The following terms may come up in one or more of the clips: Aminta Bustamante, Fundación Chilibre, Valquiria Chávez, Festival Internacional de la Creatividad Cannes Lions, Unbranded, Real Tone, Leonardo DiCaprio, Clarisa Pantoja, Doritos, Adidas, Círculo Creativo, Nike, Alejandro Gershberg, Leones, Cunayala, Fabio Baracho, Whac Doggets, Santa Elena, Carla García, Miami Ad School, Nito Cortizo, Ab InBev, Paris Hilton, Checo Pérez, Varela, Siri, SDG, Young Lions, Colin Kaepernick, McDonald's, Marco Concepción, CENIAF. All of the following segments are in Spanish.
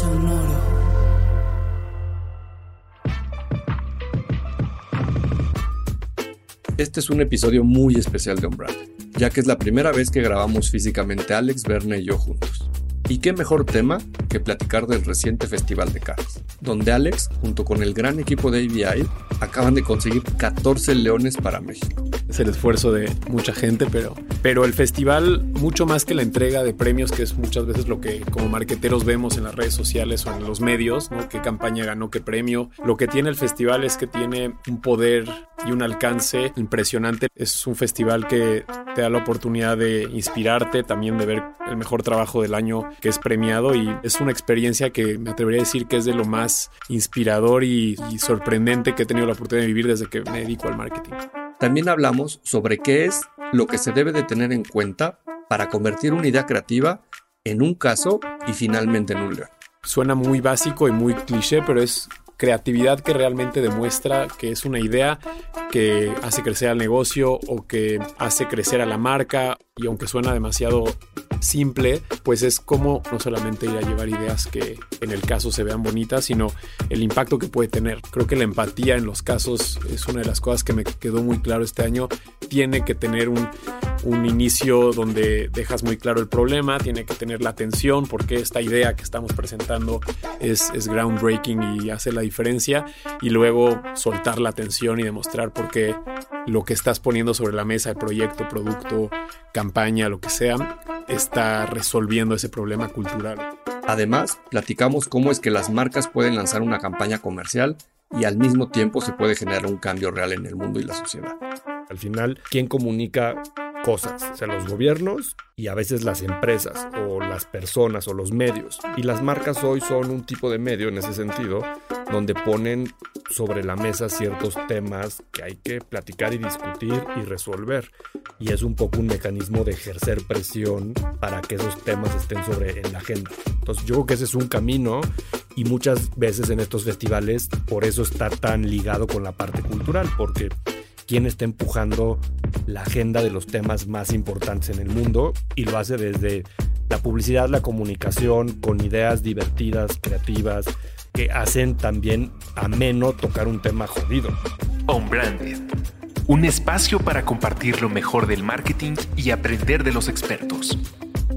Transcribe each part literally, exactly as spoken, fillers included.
Sonoro. Este es un episodio muy especial de Unbranded, ya que es la primera vez que grabamos físicamente Alex, Berna y yo juntos. Y qué mejor tema que platicar del reciente Festival de Cannes, donde Alex, junto con el gran equipo de A B I, acaban de conseguir catorce leones para México. Es el esfuerzo de mucha gente, pero, pero el festival, mucho más que la entrega de premios, que es muchas veces lo que como marqueteros vemos en las redes sociales o en los medios, ¿no? Qué campaña ganó, qué premio. Lo que tiene el festival es que tiene un poder y un alcance impresionante. Es un festival que te da la oportunidad de inspirarte, también de ver el mejor trabajo del año que es premiado, y es una experiencia que me atrevería a decir que es de lo más inspirador y, y sorprendente que he tenido la oportunidad de vivir desde que me dedico al marketing. También hablamos sobre qué es lo que se debe de tener en cuenta para convertir una idea creativa en un caso y finalmente en un león. Suena muy básico y muy cliché, pero es creatividad que realmente demuestra que es una idea que hace crecer al negocio o que hace crecer a la marca. Y aunque suena demasiado simple, pues es como no solamente ir a llevar ideas que en el caso se vean bonitas, sino el impacto que puede tener. Creo que la empatía en los casos es una de las cosas que me quedó muy claro este año. Tiene que tener un, un inicio donde dejas muy claro el problema, tiene que tener la atención porque esta idea que estamos presentando es, es groundbreaking y hace la diferencia, y luego soltar la atención y demostrar por qué lo que estás poniendo sobre la mesa, el proyecto, producto, campaña, lo que sea, está resolviendo ese problema cultural. Además, platicamos cómo es que las marcas pueden lanzar una campaña comercial y al mismo tiempo se puede generar un cambio real en el mundo y la sociedad. Al final, ¿quién comunica cosas? O sea, los gobiernos y a veces las empresas o las personas o los medios. Y las marcas hoy son un tipo de medio en ese sentido, donde ponen sobre la mesa ciertos temas que hay que platicar y discutir y resolver. Y es un poco un mecanismo de ejercer presión para que esos temas estén sobre en la agenda. Entonces yo creo que ese es un camino, y muchas veces en estos festivales por eso está tan ligado con la parte cultural, porque quién está empujando la agenda de los temas más importantes en el mundo, y lo hace desde la publicidad, la comunicación, con ideas divertidas, creativas, que hacen también ameno tocar un tema jodido. Unbranded, un espacio para compartir lo mejor del marketing y aprender de los expertos.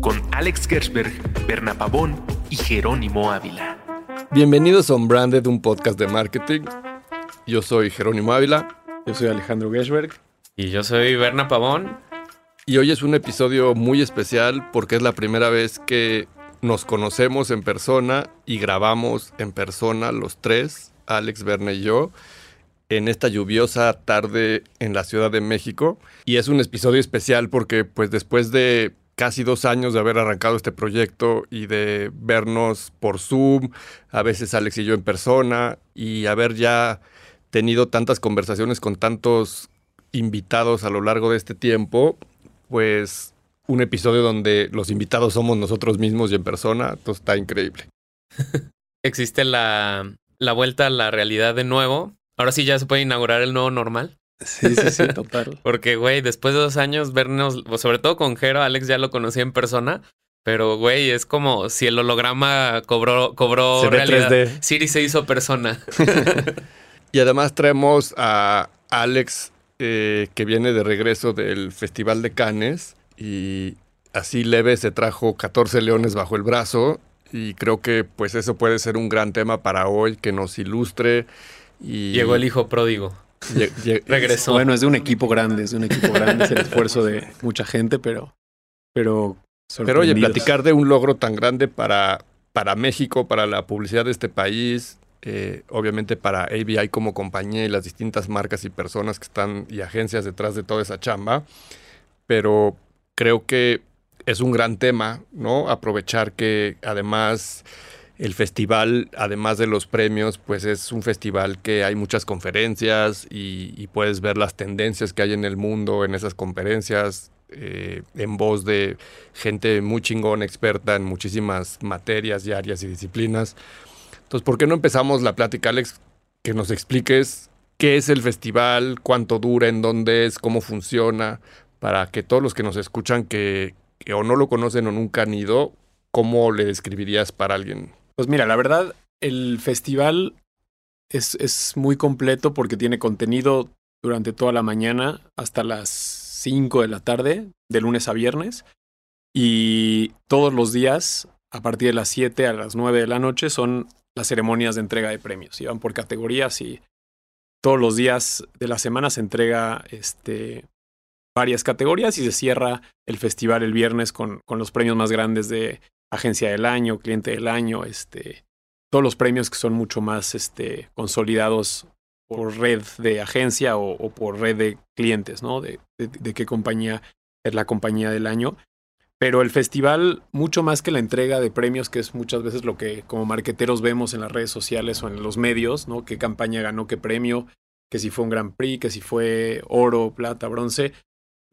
Con Alex Gershberg, Berna Pavón y Jerónimo Ávila. Bienvenidos a Unbranded, un podcast de marketing. Yo soy Jerónimo Ávila. Yo soy Alejandro Gershberg. Y yo soy Berna Pavón. Y hoy es un episodio muy especial porque es la primera vez que nos conocemos en persona y grabamos en persona los tres, Alex, Berna y yo, en esta lluviosa tarde en la Ciudad de México. Y es un episodio especial porque pues, después de casi dos años de haber arrancado este proyecto y de vernos por Zoom, a veces Alex y yo en persona, y haber ya tenido tantas conversaciones con tantos invitados a lo largo de este tiempo, pues un episodio donde los invitados somos nosotros mismos y en persona, todo está increíble. Existe la, la vuelta a la realidad de nuevo. Ahora sí ya se puede inaugurar el nuevo normal. Sí, sí, sí, total. Porque, güey, después de dos años vernos, sobre todo con Jero, Alex ya lo conocí en persona, pero, güey, es como si el holograma cobró, cobró realidad. Siri se hizo persona. Y además traemos a Alex, eh, que viene de regreso del Festival de Cannes, y así leve se trajo catorce leones bajo el brazo, y creo que pues eso puede ser un gran tema para hoy, que nos ilustre. Y llegó el hijo pródigo. Lle- lle- Regresó. Bueno, es de un equipo grande, es de un equipo grande, es el esfuerzo de mucha gente, pero... Pero, pero oye, platicar de un logro tan grande para, para México, para la publicidad de este país... Eh, obviamente para A B I como compañía y las distintas marcas y personas que están y agencias detrás de toda esa chamba, pero creo que es un gran tema, ¿no? Aprovechar que además el festival, además de los premios, pues es un festival que hay muchas conferencias y, y puedes ver las tendencias que hay en el mundo en esas conferencias, eh, en voz de gente muy chingón, experta en muchísimas materias y áreas y disciplinas. Entonces, ¿por qué no empezamos la plática, Alex? Que nos expliques qué es el festival, cuánto dura, en dónde es, cómo funciona, para que todos los que nos escuchan que, que o no lo conocen o nunca han ido, ¿cómo le describirías para alguien? Pues mira, la verdad, el festival es, es muy completo porque tiene contenido durante toda la mañana hasta las cinco de la tarde, de lunes a viernes. Y todos los días, a partir de las siete a las nueve de la noche, son las ceremonias de entrega de premios. Y van por categorías y todos los días de la semana se entrega este, varias categorías y se cierra el festival el viernes con, con los premios más grandes de Agencia del Año, Cliente del Año, este, todos los premios que son mucho más este, consolidados por red de agencia o, o por red de clientes, ¿no? De, de, de qué compañía es la compañía del año. Pero el festival, mucho más que la entrega de premios, que es muchas veces lo que como marqueteros vemos en las redes sociales o en los medios, ¿no? Qué campaña ganó, qué premio, que si fue un Grand Prix, que si fue oro, plata, bronce.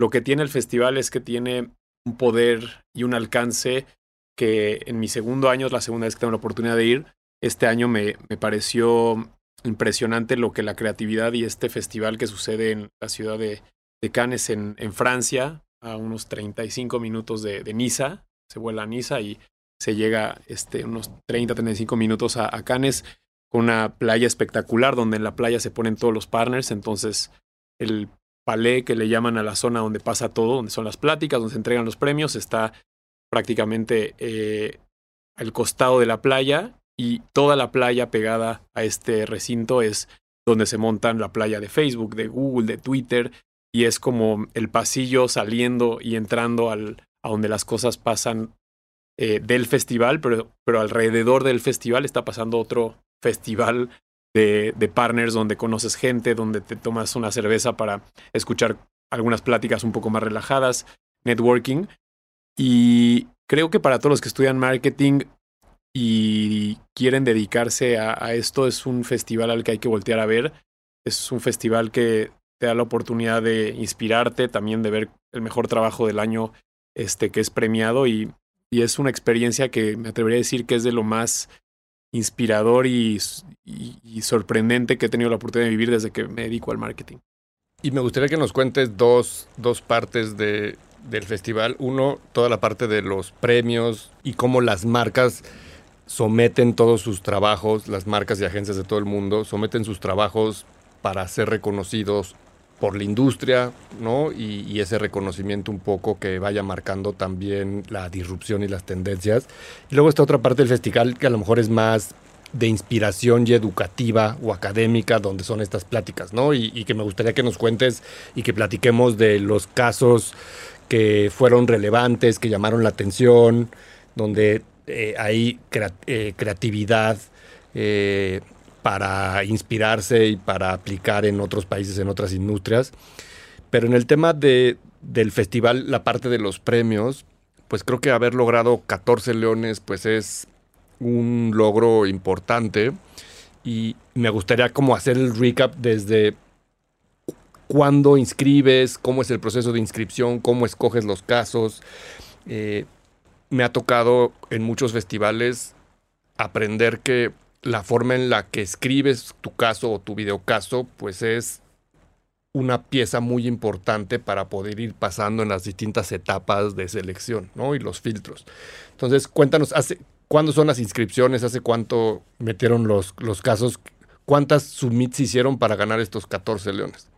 Lo que tiene el festival es que tiene un poder y un alcance que en mi segundo año, es la segunda vez que tengo la oportunidad de ir, este año me, me pareció impresionante lo que la creatividad y este festival que sucede en la ciudad de, de Cannes, en, en Francia, a unos treinta y cinco minutos de, de Niza, se vuela a Niza y se llega este, unos treinta, treinta y cinco minutos a, a Cannes, con una playa espectacular, donde en la playa se ponen todos los partners, entonces el palé que le llaman a la zona donde pasa todo, donde son las pláticas, donde se entregan los premios, está prácticamente eh, al costado de la playa, y toda la playa pegada a este recinto es donde se montan la playa de Facebook, de Google, de Twitter, y es como el pasillo saliendo y entrando al, a donde las cosas pasan eh, del festival, pero, pero alrededor del festival está pasando otro festival de, de partners donde conoces gente, donde te tomas una cerveza para escuchar algunas pláticas un poco más relajadas, networking. Y creo que para todos los que estudian marketing y quieren dedicarse a, a esto, es un festival al que hay que voltear a ver. Es un festival que te da la oportunidad de inspirarte, también de ver el mejor trabajo del año este, que es premiado. Y, y es una experiencia que me atrevería a decir que es de lo más inspirador y, y, y sorprendente que he tenido la oportunidad de vivir desde que me dedico al marketing. Y me gustaría que nos cuentes dos, dos partes de... del festival. Uno, toda la parte de los premios y cómo las marcas someten todos sus trabajos, las marcas y agencias de todo el mundo someten sus trabajos para ser reconocidos por la industria, ¿no? Y, y ese reconocimiento un poco que vaya marcando también la disrupción y las tendencias. Y luego está otra parte del festival que a lo mejor es más de inspiración y educativa o académica, donde son estas pláticas, ¿no? Y, y que me gustaría que nos cuentes y que platiquemos de los casos que fueron relevantes, que llamaron la atención, donde eh, hay crea- eh, creatividad eh, para inspirarse y para aplicar en otros países, en otras industrias. Pero en el tema de, del festival, la parte de los premios, pues creo que haber logrado catorce Leones pues es un logro importante. Y me gustaría como hacer el recap desde... ¿Cuándo inscribes? ¿Cómo es el proceso de inscripción? ¿Cómo escoges los casos? Eh, me ha tocado en muchos festivales aprender que la forma en la que escribes tu caso o tu videocaso, pues es una pieza muy importante para poder ir pasando en las distintas etapas de selección, ¿no? Y los filtros. Entonces, cuéntanos, ¿hace, ¿cuándo son las inscripciones? ¿Hace cuánto metieron los, los casos? ¿Cuántas submits hicieron para ganar estos catorce Leones?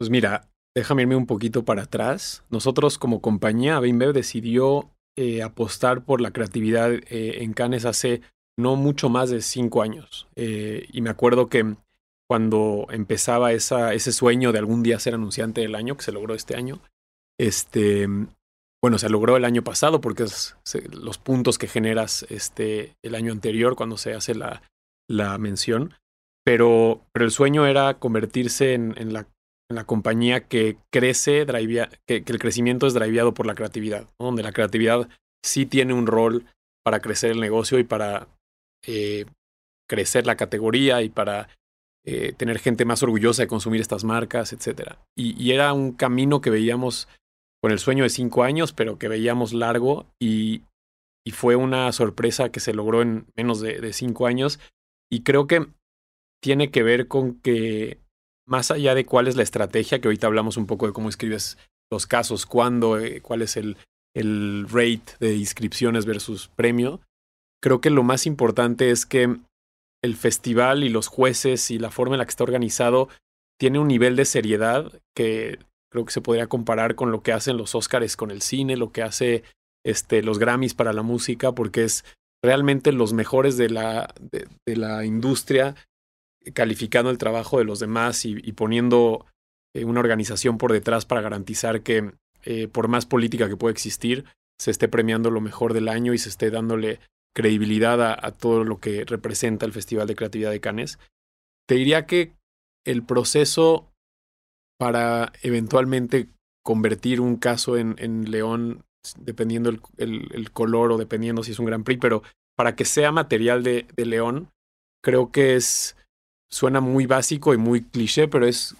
Pues mira, déjame irme un poquito para atrás. Nosotros como compañía, Ab InBev decidió eh, apostar por la creatividad eh, en Cannes hace no mucho más de cinco años. Eh, y me acuerdo que cuando empezaba esa, ese sueño de algún día ser anunciante del año, que se logró este año, este, bueno, se logró el año pasado porque es, se, los puntos que generas este, el año anterior cuando se hace la, la mención, pero, pero el sueño era convertirse en, en la la compañía que crece, drivea, que, que el crecimiento es driveado por la creatividad, ¿no? Donde la creatividad sí tiene un rol para crecer el negocio y para eh, crecer la categoría y para eh, tener gente más orgullosa de consumir estas marcas, etcétera. Y, y era un camino que veíamos con el sueño de cinco años, pero que veíamos largo y, y fue una sorpresa que se logró en menos de, de cinco años. Y creo que tiene que ver con que más allá de cuál es la estrategia, que ahorita hablamos un poco de cómo escribes los casos, cuándo, eh, cuál es el, el rate de inscripciones versus premio, creo que lo más importante es que el festival y los jueces y la forma en la que está organizado tiene un nivel de seriedad que creo que se podría comparar con lo que hacen los Óscars con el cine, lo que hace este, los Grammys para la música, porque es realmente los mejores de la, de, de la industria calificando el trabajo de los demás y, y poniendo eh, una organización por detrás para garantizar que eh, por más política que pueda existir, se esté premiando lo mejor del año y se esté dándole credibilidad a, a todo lo que representa el Festival de Creatividad de Cannes. Te diría que el proceso para eventualmente convertir un caso en, en León, dependiendo el, el, el color o dependiendo si es un Grand Prix, pero para que sea material de, de León, creo que es... Suena muy básico y muy cliché, pero es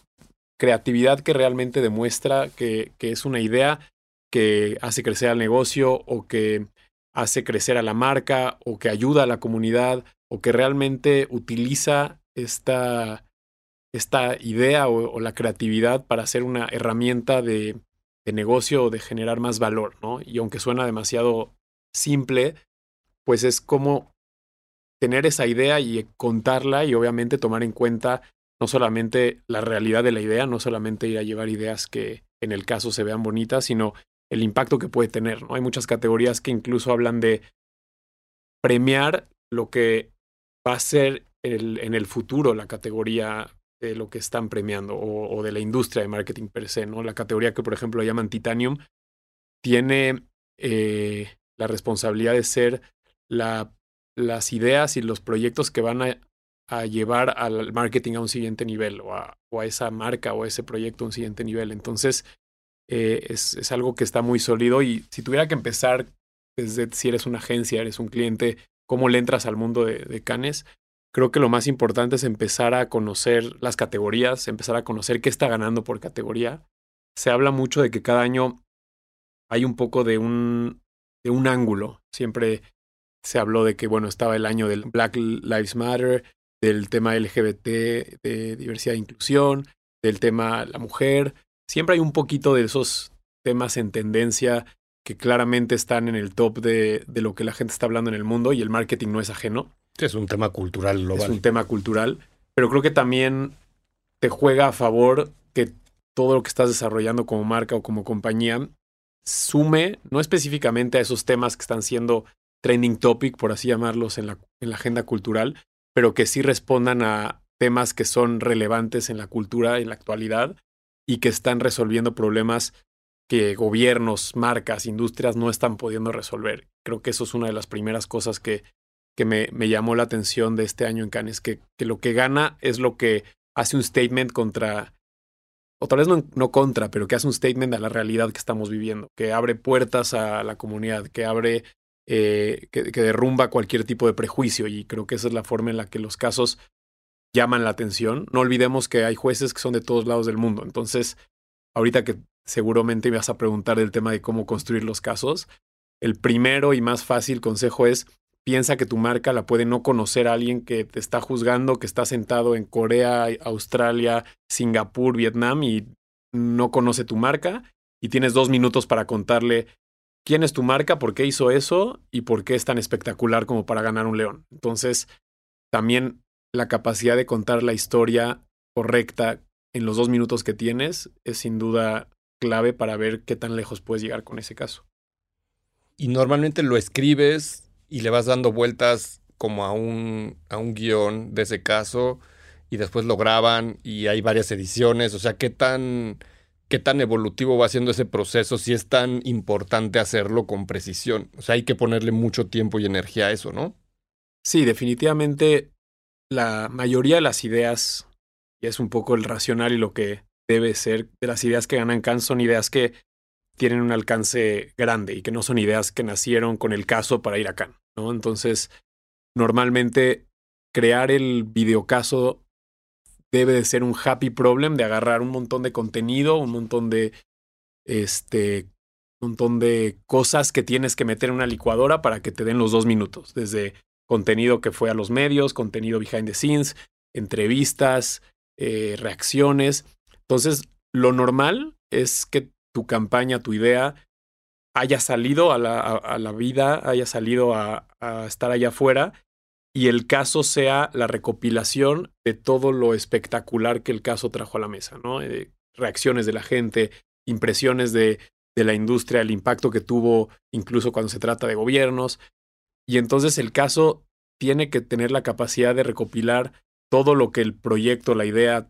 creatividad que realmente demuestra que, que es una idea que hace crecer al negocio o que hace crecer a la marca o que ayuda a la comunidad o que realmente utiliza esta, esta idea o, o la creatividad para hacer una herramienta de, de negocio o de generar más valor, ¿no? Y aunque suena demasiado simple, pues es como... tener esa idea y contarla y obviamente tomar en cuenta no solamente la realidad de la idea, no solamente ir a llevar ideas que en el caso se vean bonitas, sino el impacto que puede tener, ¿no? Hay muchas categorías que incluso hablan de premiar lo que va a ser el, en el futuro la categoría de lo que están premiando o, o de la industria de marketing per se, ¿no? La categoría que, por ejemplo, llaman Titanium tiene eh, la responsabilidad de ser la las ideas y los proyectos que van a, a llevar al marketing a un siguiente nivel o a, o a esa marca o a ese proyecto a un siguiente nivel. Entonces, eh, es, es algo que está muy sólido y si tuviera que empezar desde si eres una agencia, eres un cliente, cómo le entras al mundo de, de Cannes, creo que lo más importante es empezar a conocer las categorías, empezar a conocer qué está ganando por categoría. Se habla mucho de que cada año hay un poco de un, de un ángulo. Siempre... se habló de que, bueno, estaba el año del Black Lives Matter, del tema L G B T, de diversidad e inclusión, del tema la mujer. Siempre hay un poquito de esos temas en tendencia que claramente están en el top de, de lo que la gente está hablando en el mundo y el marketing no es ajeno. Es un tema cultural global. Es un tema cultural, pero creo que también te juega a favor que todo lo que estás desarrollando como marca o como compañía sume, no específicamente a esos temas que están siendo... trending topic, por así llamarlos, en la, en la agenda cultural, pero que sí respondan a temas que son relevantes en la cultura, en la actualidad, y que están resolviendo problemas que gobiernos, marcas, industrias no están pudiendo resolver. Creo que eso es una de las primeras cosas que, que me, me llamó la atención de este año en Cannes, que, que lo que gana es lo que hace un statement contra, o tal vez no, no contra, pero que hace un statement a la realidad que estamos viviendo, que abre puertas a la comunidad, que abre... Eh, que, que derrumba cualquier tipo de prejuicio y creo que esa es la forma en la que los casos llaman la atención. No olvidemos que hay jueces que son de todos lados del mundo. Entonces, ahorita que seguramente me vas a preguntar del tema de cómo construir los casos, el primero y más fácil consejo es piensa que tu marca la puede no conocer a alguien que te está juzgando, que está sentado en Corea, Australia, Singapur, Vietnam y no conoce tu marca y tienes dos minutos para contarle quién es tu marca, por qué hizo eso y por qué es tan espectacular como para ganar un León. Entonces, también la capacidad de contar la historia correcta en los dos minutos que tienes es sin duda clave para ver qué tan lejos puedes llegar con ese caso. Y normalmente lo escribes y le vas dando vueltas como a un, a un guión de ese caso y después lo graban y hay varias ediciones. O sea, qué tan... ¿Qué tan evolutivo va siendo ese proceso? Si es tan importante hacerlo con precisión. O sea, hay que ponerle mucho tiempo y energía a eso, ¿no? Sí, definitivamente la mayoría de las ideas, y es un poco el racional y lo que debe ser de las ideas que ganan Cannes son ideas que tienen un alcance grande y que no son ideas que nacieron con el caso para ir a Cannes, ¿no? Entonces, normalmente crear el videocaso debe de ser un happy problem de agarrar un montón de contenido, un montón de este un montón de cosas que tienes que meter en una licuadora para que te den los dos minutos, desde contenido que fue a los medios, contenido behind the scenes, entrevistas, eh, reacciones. Entonces, lo normal es que tu campaña, tu idea, haya salido a la, a, a la vida, haya salido a, a estar allá afuera, y el caso sea la recopilación de todo lo espectacular que el caso trajo a la mesa, ¿no? Eh, reacciones de la gente, impresiones de, de la industria, el impacto que tuvo incluso cuando se trata de gobiernos. Y entonces el caso tiene que tener la capacidad de recopilar todo lo que el proyecto, la idea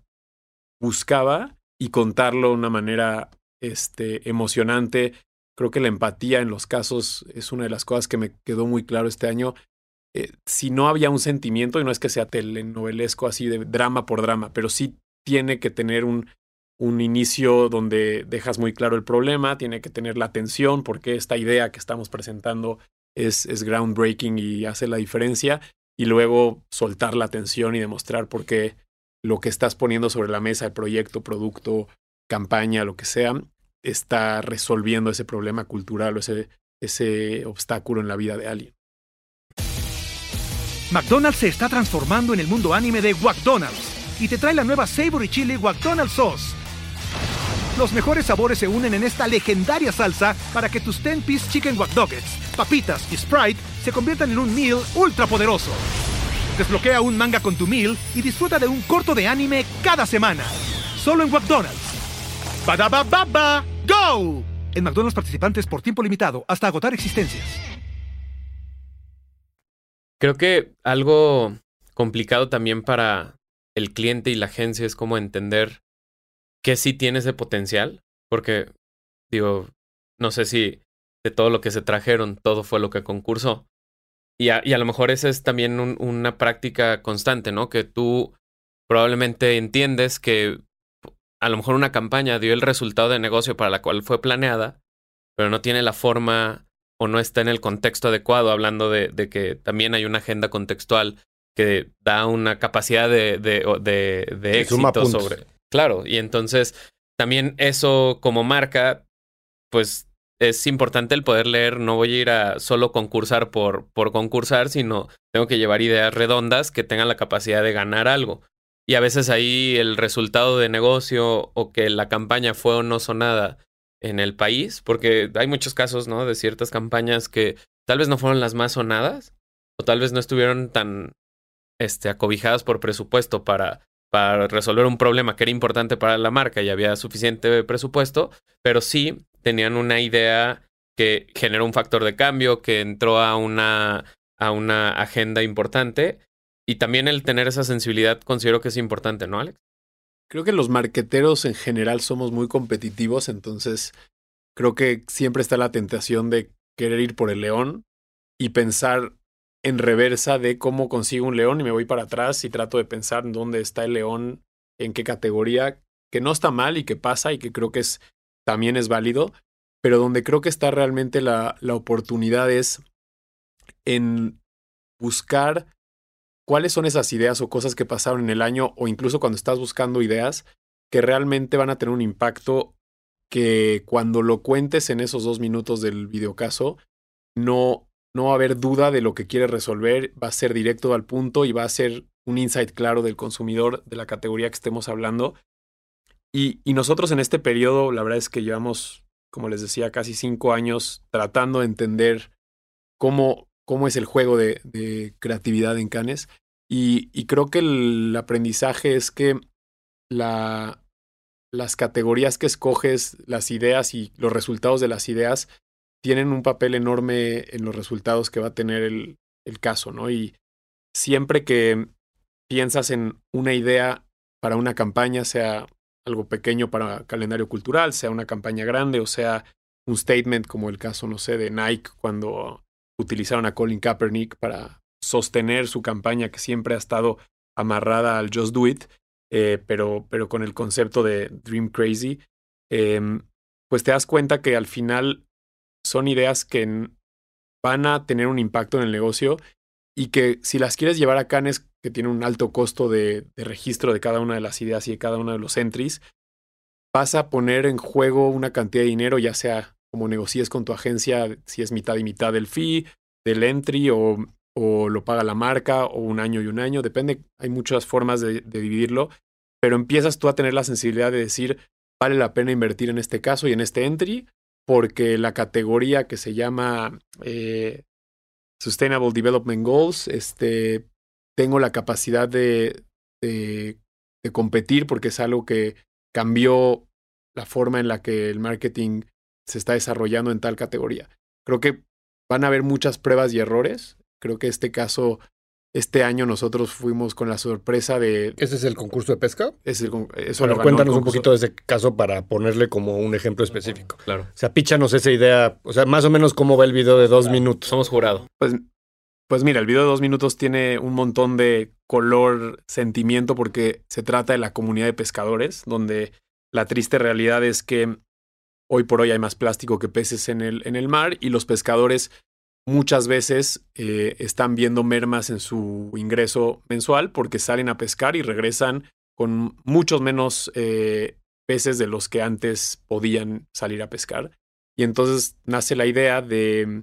buscaba y contarlo de una manera este, emocionante. Creo que la empatía en los casos es una de las cosas que me quedó muy claro este año. Eh, si no había un sentimiento, y no es que sea telenovelesco así de drama por drama, pero sí tiene que tener un, un inicio donde dejas muy claro el problema, tiene que tener la atención porque esta idea que estamos presentando es, es groundbreaking y hace la diferencia, y luego soltar la atención y demostrar por qué lo que estás poniendo sobre la mesa, el proyecto, producto, campaña, lo que sea, está resolviendo ese problema cultural o ese, ese obstáculo en la vida de alguien. McDonald's se está transformando en el mundo anime de Whac Donald's y te trae la nueva Savory Chili Whac Donald's Sauce. Los mejores sabores se unen en esta legendaria salsa para que tus diez piece Chicken Whack Doggets, papitas y Sprite se conviertan en un meal ultra poderoso. Desbloquea un manga con tu meal y disfruta de un corto de anime cada semana. Solo en Whac Donald's. ¡Badabababa! ¡Go! En McDonald's participantes por tiempo limitado hasta agotar existencias. Creo que algo complicado también para el cliente y la agencia es como entender que sí tiene ese potencial. Porque, digo, no sé si de todo lo que se trajeron, todo fue lo que concursó. Y a, y a lo mejor esa es también un, una práctica constante, ¿no? Que tú probablemente entiendes que a lo mejor una campaña dio el resultado de negocio para la cual fue planeada, pero no tiene la forma o no está en el contexto adecuado, hablando de, de que también hay una agenda contextual que da una capacidad de, de, de, de éxito sobre... Claro, y entonces también eso como marca, pues... Es importante el poder leer, no voy a ir a solo concursar por, por concursar, sino tengo que llevar ideas redondas que tengan la capacidad de ganar algo. Y a veces ahí el resultado de negocio o que la campaña fue o no sonada en el país, porque hay muchos casos, ¿no? De ciertas campañas que tal vez no fueron las más sonadas o tal vez no estuvieron tan este, acobijadas por presupuesto para... para resolver un problema que era importante para la marca y había suficiente presupuesto, pero sí tenían una idea que generó un factor de cambio, que entró a una, a una agenda importante. Y también el tener esa sensibilidad considero que es importante, ¿no, Alex? Creo que los marqueteros en general somos muy competitivos, entonces creo que siempre está la tentación de querer ir por el león y pensar en reversa de cómo consigo un león y me voy para atrás y trato de pensar en dónde está el león, en qué categoría, que no está mal y que pasa y que creo que es, también es válido, pero donde creo que está realmente la, la oportunidad es en buscar cuáles son esas ideas o cosas que pasaron en el año o incluso cuando estás buscando ideas que realmente van a tener un impacto que cuando lo cuentes en esos dos minutos del videocaso no... No va a haber duda de lo que quiere resolver, va a ser directo al punto y va a ser un insight claro del consumidor de la categoría que estemos hablando. Y, y nosotros en este periodo, la verdad es que llevamos, como les decía, casi cinco años tratando de entender cómo, cómo es el juego de, de creatividad en Cannes. Y, y creo que el aprendizaje es que la, las categorías que escoges, las ideas y los resultados de las ideas tienen un papel enorme en los resultados que va a tener el, el caso, ¿no? Y siempre que piensas en una idea para una campaña, sea algo pequeño para calendario cultural, sea una campaña grande o sea un statement como el caso, no sé, de Nike cuando utilizaron a Colin Kaepernick para sostener su campaña que siempre ha estado amarrada al Just Do It, eh, pero, pero con el concepto de Dream Crazy, eh, pues te das cuenta que al final son ideas que van a tener un impacto en el negocio y que si las quieres llevar a Cannes, que tiene un alto costo de, de registro de cada una de las ideas y de cada uno de los entries, vas a poner en juego una cantidad de dinero, ya sea como negocies con tu agencia, si es mitad y mitad del fee, del entry, o, o lo paga la marca, o un año y un año, depende, hay muchas formas de, de dividirlo, pero empiezas tú a tener la sensibilidad de decir, vale la pena invertir en este caso y en este entry, porque la categoría que se llama eh, Sustainable Development Goals, este, tengo la capacidad de, de, de competir, porque es algo que cambió la forma en la que el marketing se está desarrollando en tal categoría. Creo que van a haber muchas pruebas y errores. Creo que este caso, este año nosotros fuimos con la sorpresa de... ¿Ese es el concurso de pesca? Es el, eso bueno, cuéntanos un poquito de ese caso para ponerle como un ejemplo específico. Claro. O sea, píchanos esa idea, o sea, más o menos cómo va el video de dos claro. minutos. Somos jurado. Pues, pues mira, el video de dos minutos tiene un montón de color, sentimiento, porque se trata de la comunidad de pescadores, donde la triste realidad es que hoy por hoy hay más plástico que peces en el, en el mar, y los pescadores muchas veces eh, están viendo mermas en su ingreso mensual porque salen a pescar y regresan con muchos menos eh, peces de los que antes podían salir a pescar. Y entonces nace la idea de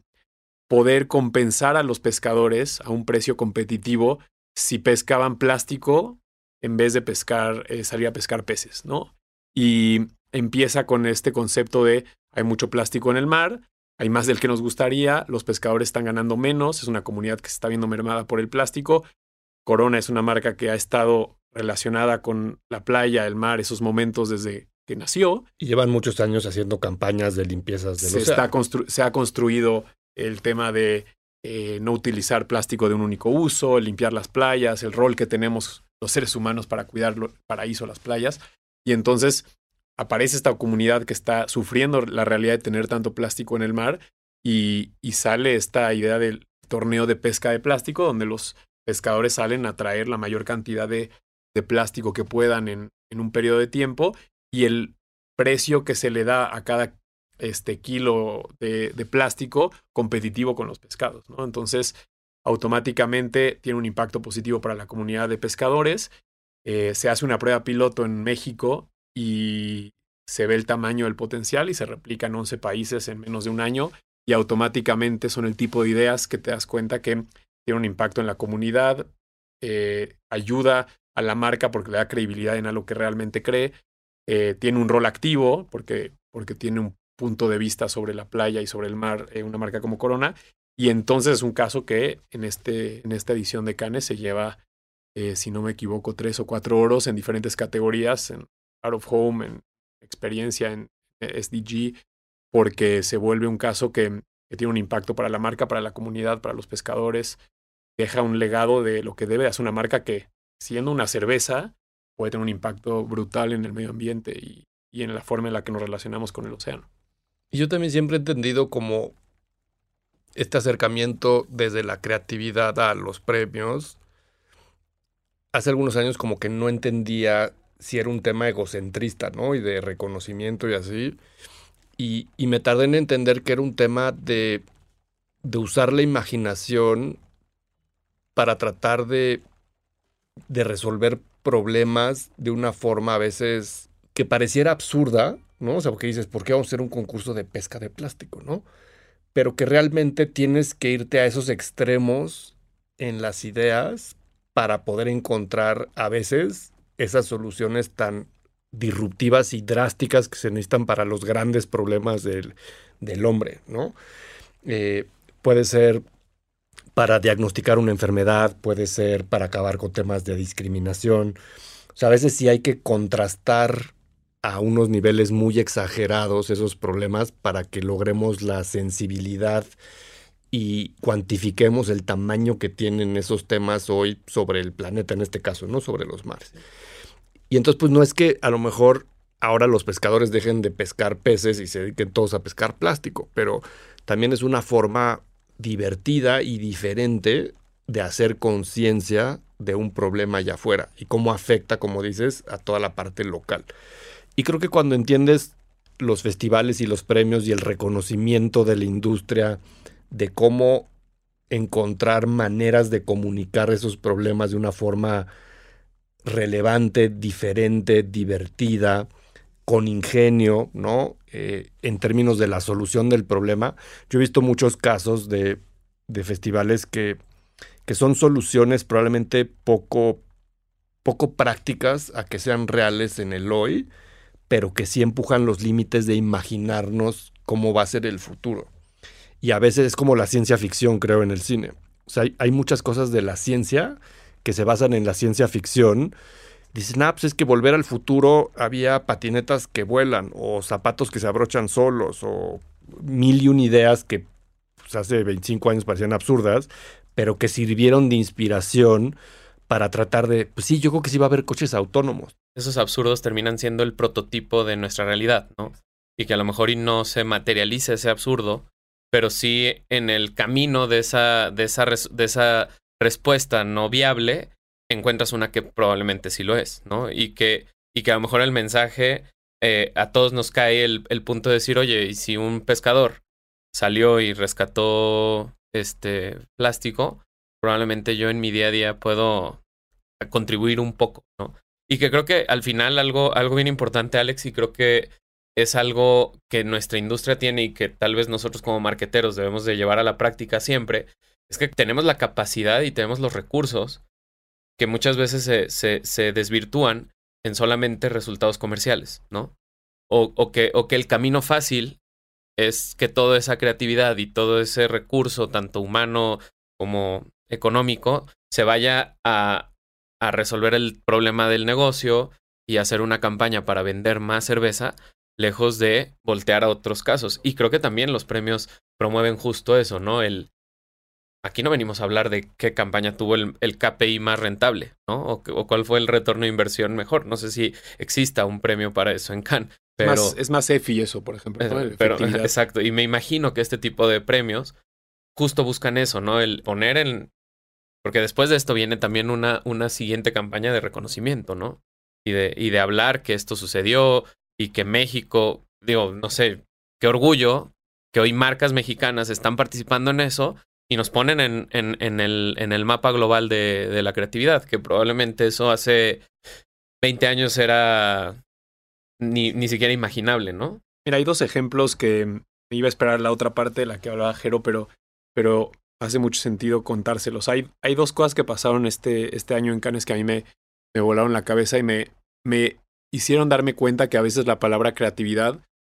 poder compensar a los pescadores a un precio competitivo si pescaban plástico en vez de pescar, eh, salir a pescar peces, ¿no? Y empieza con este concepto de hay mucho plástico en el mar, hay más del que nos gustaría, los pescadores están ganando menos, es una comunidad que se está viendo mermada por el plástico. Corona es una marca que ha estado relacionada con la playa, el mar, esos momentos desde que nació. Y llevan muchos años haciendo campañas de limpiezas del océano. Se, está constru- se ha construido el tema de eh, no utilizar plástico de un único uso, limpiar las playas, el rol que tenemos los seres humanos para cuidar el paraíso, las playas. Y entonces aparece esta comunidad que está sufriendo la realidad de tener tanto plástico en el mar y, y sale esta idea del torneo de pesca de plástico, donde los pescadores salen a traer la mayor cantidad de, de plástico que puedan en, en un periodo de tiempo, y el precio que se le da a cada este, kilo de, de plástico competitivo con los pescados, ¿no? Entonces, automáticamente tiene un impacto positivo para la comunidad de pescadores. Eh, se hace una prueba piloto en México y se ve el tamaño del potencial y se replica en once países en menos de un año, y automáticamente son el tipo de ideas que te das cuenta que tiene un impacto en la comunidad, eh, ayuda a la marca porque le da credibilidad en algo que realmente cree, eh, tiene un rol activo porque, porque tiene un punto de vista sobre la playa y sobre el mar, eh, una marca como Corona, y entonces es un caso que en, este, en esta edición de Cannes se lleva... Eh, si no me equivoco, tres o cuatro oros en diferentes categorías, en Out of Home, en experiencia, en S D G, porque se vuelve un caso que, que tiene un impacto para la marca, para la comunidad, para los pescadores, deja un legado de lo que debe hacer una marca que, siendo una cerveza, puede tener un impacto brutal en el medio ambiente y, y en la forma en la que nos relacionamos con el océano. Y yo también siempre he entendido como este acercamiento desde la creatividad a los premios. Hace algunos años como que no entendía si era un tema egocentrista, ¿no? Y de reconocimiento y así. Y, y me tardé en entender que era un tema de, de usar la imaginación para tratar de, de resolver problemas de una forma a veces que pareciera absurda, ¿no? O sea, porque dices, ¿por qué vamos a hacer un concurso de pesca de plástico, no? Pero que realmente tienes que irte a esos extremos en las ideas para poder encontrar a veces esas soluciones tan disruptivas y drásticas que se necesitan para los grandes problemas del, del hombre, ¿no? Eh, puede ser para diagnosticar una enfermedad, puede ser para acabar con temas de discriminación. O sea, a veces sí hay que contrastar a unos niveles muy exagerados esos problemas para que logremos la sensibilidad y cuantifiquemos el tamaño que tienen esos temas hoy sobre el planeta, en este caso, ¿no? Sobre los mares. Y entonces, pues no es que a lo mejor ahora los pescadores dejen de pescar peces y se dediquen todos a pescar plástico, pero también es una forma divertida y diferente de hacer conciencia de un problema allá afuera y cómo afecta, como dices, a toda la parte local. Y creo que cuando entiendes los festivales y los premios y el reconocimiento de la industria, de cómo encontrar maneras de comunicar esos problemas de una forma relevante, diferente, divertida, con ingenio, ¿no? Eh, en términos de la solución del problema. Yo he visto muchos casos de, de festivales que, que son soluciones probablemente poco, poco prácticas a que sean reales en el hoy, pero que sí empujan los límites de imaginarnos cómo va a ser el futuro. Y a veces es como la ciencia ficción, creo, en el cine. O sea, hay, hay muchas cosas de la ciencia que se basan en la ciencia ficción. Dicen, ah, pues es que Volver al Futuro había patinetas que vuelan, o zapatos que se abrochan solos, o mil y una ideas que pues, hace veinticinco años parecían absurdas, pero que sirvieron de inspiración para tratar de... Pues sí, yo creo que sí va a haber coches autónomos. Esos absurdos terminan siendo el prototipo de nuestra realidad, ¿no? Y que a lo mejor no se materializa ese absurdo, pero sí en el camino de esa, de esa, res, de esa respuesta no viable... encuentras una que probablemente sí lo es, ¿no? Y que, y que a lo mejor el mensaje, eh, a todos nos cae el, el punto de decir, oye, y si un pescador salió y rescató este plástico, probablemente yo en mi día a día puedo contribuir un poco, ¿no? Y que creo que al final algo, algo bien importante, Alex, y creo que es algo que nuestra industria tiene y que tal vez nosotros como marqueteros debemos de llevar a la práctica siempre, es que tenemos la capacidad y tenemos los recursos que muchas veces se, se, se desvirtúan en solamente resultados comerciales, ¿no? O, o, que, o que el camino fácil es que toda esa creatividad y todo ese recurso, tanto humano como económico, se vaya a, a resolver el problema del negocio y hacer una campaña para vender más cerveza, lejos de voltear a otros casos. Y creo que también los premios promueven justo eso, ¿no? El... Aquí no venimos a hablar de qué campaña tuvo el, el K P I más rentable, ¿no? O, o cuál fue el retorno de inversión mejor. No sé si exista un premio para eso en Cannes. Pero, más, es más E F I eso, por ejemplo. Es, ¿no? Pero, exacto. Y me imagino que este tipo de premios justo buscan eso, ¿no? El poner en... Porque después de esto viene también una, una siguiente campaña de reconocimiento, ¿no? Y de, y de hablar que esto sucedió y que México... Digo, no sé, qué orgullo que hoy marcas mexicanas están participando en eso... Y nos ponen en, en, en, el, en el mapa global de, de la creatividad, que probablemente eso hace veinte años era ni, ni siquiera imaginable, ¿no? Mira, hay dos ejemplos que iba a esperar la otra parte de la que hablaba Jero, pero, pero hace mucho sentido contárselos. Hay, hay dos cosas que pasaron este, este año en Cannes que a mí me, me volaron la cabeza y me, me hicieron darme cuenta que a veces la palabra creatividad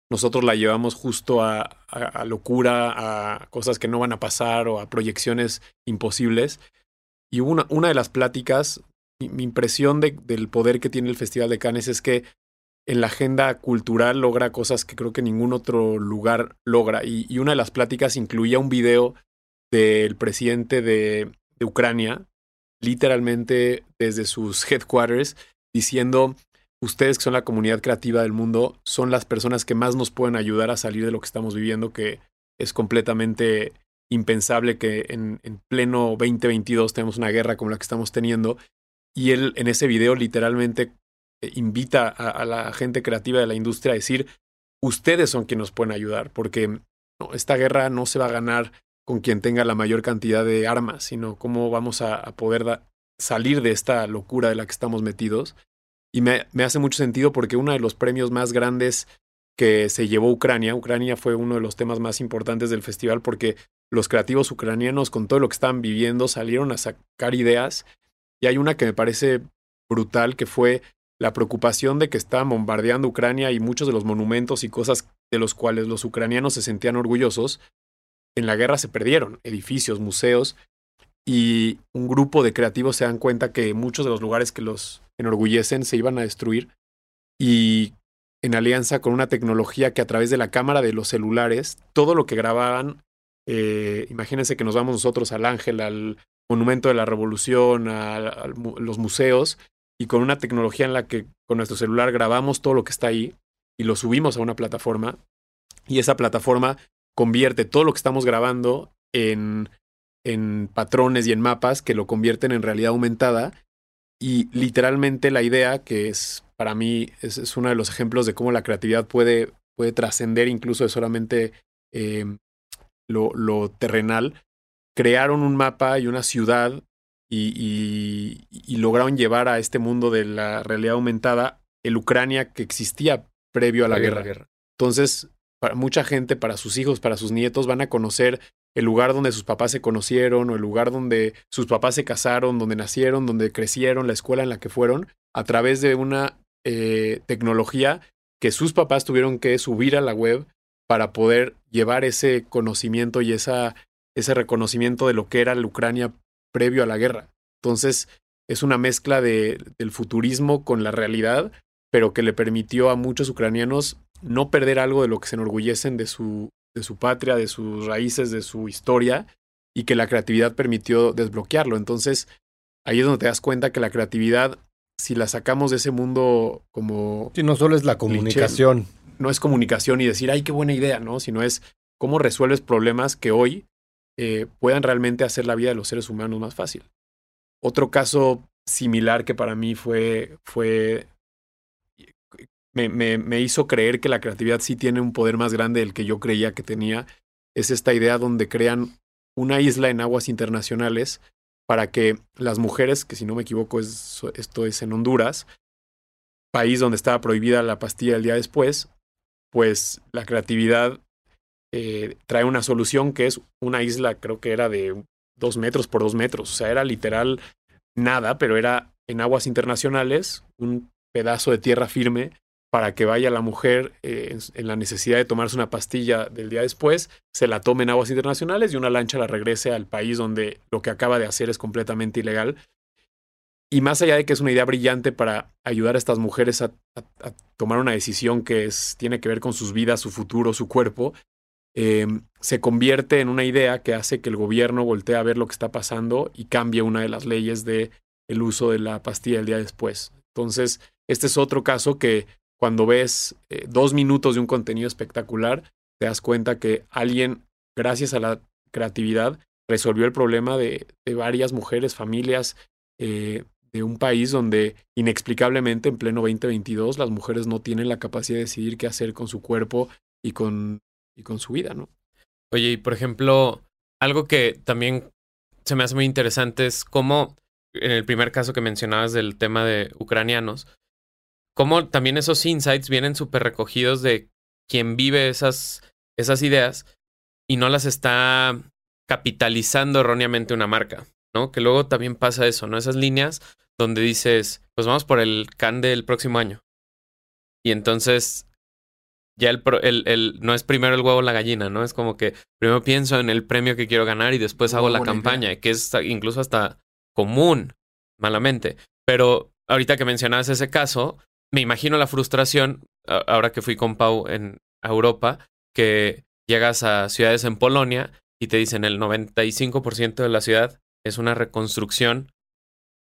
nosotros la llevamos justo a, a, a locura, a cosas que no van a pasar o a proyecciones imposibles. Y una, una de las pláticas, mi, mi impresión de, del poder que tiene el Festival de Cannes es que en la agenda cultural logra cosas que creo que ningún otro lugar logra. Y, y una de las pláticas incluía un video del presidente de, de Ucrania, literalmente desde sus headquarters, diciendo... Ustedes, que son la comunidad creativa del mundo, son las personas que más nos pueden ayudar a salir de lo que estamos viviendo, que es completamente impensable que en, en pleno veinte veintidós tenemos una guerra como la que estamos teniendo. Y él en ese video literalmente invita a, a la gente creativa de la industria a decir, ustedes son quienes nos pueden ayudar, porque no, esta guerra no se va a ganar con quien tenga la mayor cantidad de armas, sino cómo vamos a, a poder da, salir de esta locura de la que estamos metidos. Y me, me hace mucho sentido porque uno de los premios más grandes que se llevó Ucrania, Ucrania fue uno de los temas más importantes del festival porque los creativos ucranianos con todo lo que estaban viviendo salieron a sacar ideas. Y hay una que me parece brutal que fue la preocupación de que estaban bombardeando Ucrania y muchos de los monumentos y cosas de los cuales los ucranianos se sentían orgullosos. En la guerra se perdieron edificios, museos y un grupo de creativos se dan cuenta que muchos de los lugares que los... enorgullecen, se iban a destruir y en alianza con una tecnología que a través de la cámara de los celulares, todo lo que grababan, eh, imagínense que nos vamos nosotros al Ángel, al Monumento de la Revolución, a, a los museos y con una tecnología en la que con nuestro celular grabamos todo lo que está ahí y lo subimos a una plataforma y esa plataforma convierte todo lo que estamos grabando en... en patrones y en mapas que lo convierten en realidad aumentada. Y literalmente la idea, que es para mí es, es uno de los ejemplos de cómo la creatividad puede, puede trascender incluso de solamente eh, lo, lo terrenal, crearon un mapa y una ciudad y, y, y lograron llevar a este mundo de la realidad aumentada el Ucrania que existía previo a la, la guerra. guerra. Entonces, para mucha gente, para sus hijos, para sus nietos, van a conocer el lugar donde sus papás se conocieron o el lugar donde sus papás se casaron, donde nacieron, donde crecieron, la escuela en la que fueron, a través de una eh, tecnología que sus papás tuvieron que subir a la web para poder llevar ese conocimiento y esa, ese reconocimiento de lo que era la Ucrania previo a la guerra. Entonces, es una mezcla de, del futurismo con la realidad, pero que le permitió a muchos ucranianos no perder algo de lo que se enorgullecen de su de su patria, de sus raíces, de su historia, y que la creatividad permitió desbloquearlo. Entonces, ahí es donde te das cuenta que la creatividad, si la sacamos de ese mundo como... Sí, no solo es la comunicación. Cliché, no es comunicación y decir, ¡ay, qué buena idea!, ¿no? Sino es cómo resuelves problemas que hoy eh, puedan realmente hacer la vida de los seres humanos más fácil. Otro caso similar que para mí fue... fue Me, me, me hizo creer que la creatividad sí tiene un poder más grande del que yo creía que tenía. Es esta idea donde crean una isla en aguas internacionales para que las mujeres, que si no me equivoco es, esto es en Honduras, país donde estaba prohibida la pastilla el día después, pues la creatividad eh, trae una solución que es una isla, creo que era de dos metros por dos metros. O sea, era literal nada, pero era en aguas internacionales, un pedazo de tierra firme, para que vaya la mujer eh, en, en la necesidad de tomarse una pastilla del día después, se la tome en aguas internacionales y una lancha la regrese al país donde lo que acaba de hacer es completamente ilegal. Y más allá de que es una idea brillante para ayudar a estas mujeres a, a, a tomar una decisión que es, tiene que ver con sus vidas, su futuro, su cuerpo, eh, se convierte en una idea que hace que el gobierno voltee a ver lo que está pasando y cambie una de las leyes de el uso de la pastilla del día después. Entonces, este es otro caso que cuando ves eh, dos minutos de un contenido espectacular, te das cuenta que alguien, gracias a la creatividad, resolvió el problema de, de varias mujeres, familias, eh, de un país donde inexplicablemente en pleno veinte veintidós las mujeres no tienen la capacidad de decidir qué hacer con su cuerpo y con, y con su vida, ¿no? Oye, y por ejemplo, algo que también se me hace muy interesante es cómo, en el primer caso que mencionabas del tema de ucranianos, como también esos insights vienen súper recogidos de quien vive esas, esas ideas y no las está capitalizando erróneamente una marca, ¿no? Que luego también pasa eso, ¿no? Esas líneas donde dices, pues vamos por el Cannes del próximo año. Y entonces ya el, el, el no es primero el huevo o la gallina, ¿no? Es como que primero pienso en el premio que quiero ganar y después hago la campaña, que es incluso hasta común, malamente. Pero ahorita que mencionabas ese caso... Me imagino la frustración, ahora que fui con Pau en, a Europa, que llegas a ciudades en Polonia y te dicen el noventa y cinco por ciento de la ciudad es una reconstrucción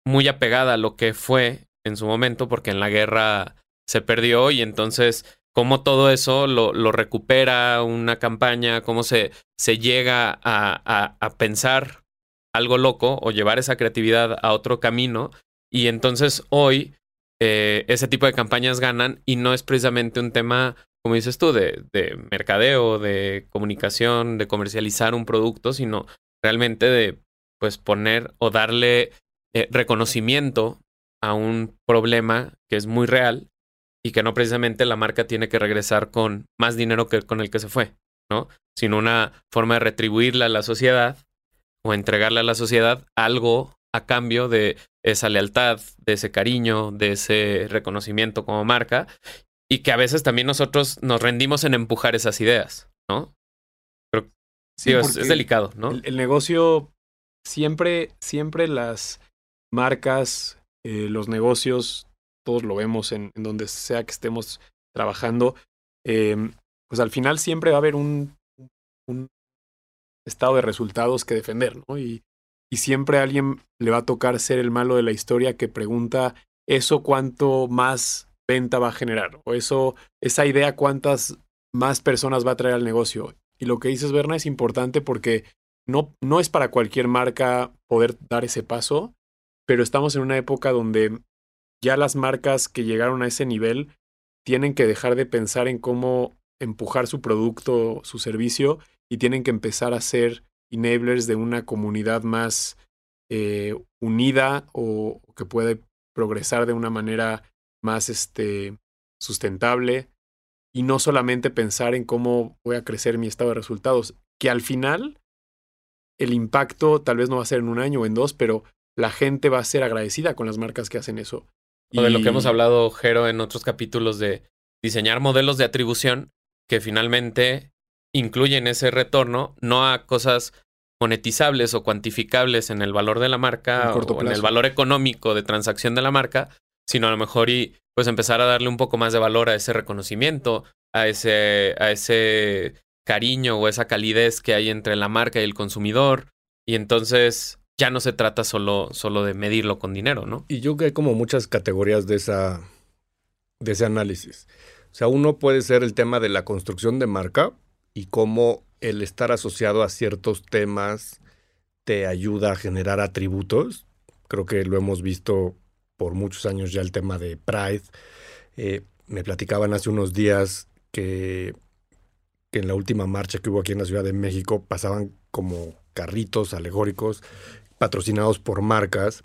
muy apegada a lo que fue en su momento, porque en la guerra se perdió y entonces cómo todo eso lo, lo recupera una campaña, cómo se, se llega a, a, a pensar algo loco o llevar esa creatividad a otro camino. Y entonces hoy... Eh, ese tipo de campañas ganan y no es precisamente un tema, como dices tú, de, de mercadeo, de comunicación, de comercializar un producto, sino realmente de pues poner o darle eh, reconocimiento a un problema que es muy real y que no precisamente la marca tiene que regresar con más dinero que con el que se fue, ¿no? Sino una forma de retribuirle a la sociedad o entregarle a la sociedad algo a cambio de esa lealtad, de ese cariño, de ese reconocimiento como marca, y que a veces también nosotros nos rendimos en empujar esas ideas, ¿no? Pero sí, digo, es, es delicado, ¿no? El, el negocio, siempre, siempre las marcas, eh, los negocios, todos lo vemos en, en donde sea que estemos trabajando, eh, pues al final siempre va a haber un, un estado de resultados que defender, ¿no? Y Y siempre a alguien le va a tocar ser el malo de la historia que pregunta eso cuánto más venta va a generar o eso, esa idea cuántas más personas va a traer al negocio. Y lo que dices, Berna, es importante porque no, no es para cualquier marca poder dar ese paso, pero estamos en una época donde ya las marcas que llegaron a ese nivel tienen que dejar de pensar en cómo empujar su producto, su servicio, y tienen que empezar a ser enablers de una comunidad más eh, unida o que puede progresar de una manera más este, sustentable, y no solamente pensar en cómo voy a crecer mi estado de resultados, que al final el impacto tal vez no va a ser en un año o en dos, pero la gente va a ser agradecida con las marcas que hacen eso. O de lo que hemos hablado, Jero, en otros capítulos, de diseñar modelos de atribución que finalmente incluyen ese retorno, no a cosas monetizables o cuantificables en el valor de la marca o en el valor económico de transacción de la marca, sino a lo mejor y pues empezar a darle un poco más de valor a ese reconocimiento, a ese, a ese cariño o esa calidez que hay entre la marca y el consumidor. Y entonces ya no se trata solo, solo de medirlo con dinero, ¿no? Y yo creo que hay como muchas categorías de esa, de ese análisis. O sea, uno puede ser el tema de la construcción de marca y cómo el estar asociado a ciertos temas te ayuda a generar atributos. Creo que lo hemos visto por muchos años ya, el tema de Pride. Eh, me platicaban hace unos días que, que en la última marcha que hubo aquí en la Ciudad de México pasaban como carritos alegóricos patrocinados por marcas,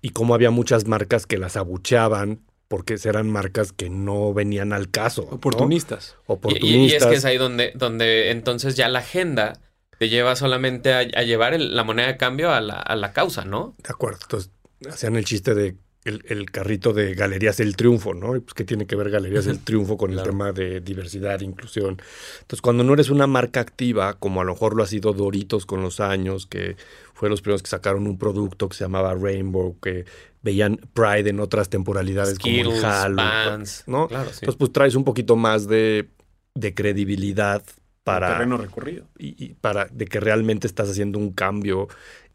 y como había muchas marcas que las abucheaban porque eran marcas que no venían al caso. Oportunistas. ¿No? Oportunistas. Y, y es que es ahí donde, donde entonces ya la agenda te lleva solamente a, a llevar el, la moneda de cambio a la, a la causa, ¿no? De acuerdo. Entonces hacían el chiste de el, el carrito de Galerías El Triunfo, ¿no? Y pues, ¿qué tiene que ver Galerías El Triunfo con claro. el tema de diversidad, inclusión? Entonces, cuando no eres una marca activa, como a lo mejor lo ha sido Doritos con los años, que fue los primeros que sacaron un producto que se llamaba Rainbow, que veían Pride en otras temporalidades, Skittles, como el Halo, ¿no? Claro, sí. Entonces, pues traes un poquito más de, de credibilidad para... El terreno recorrido. Y, y para de que realmente estás haciendo un cambio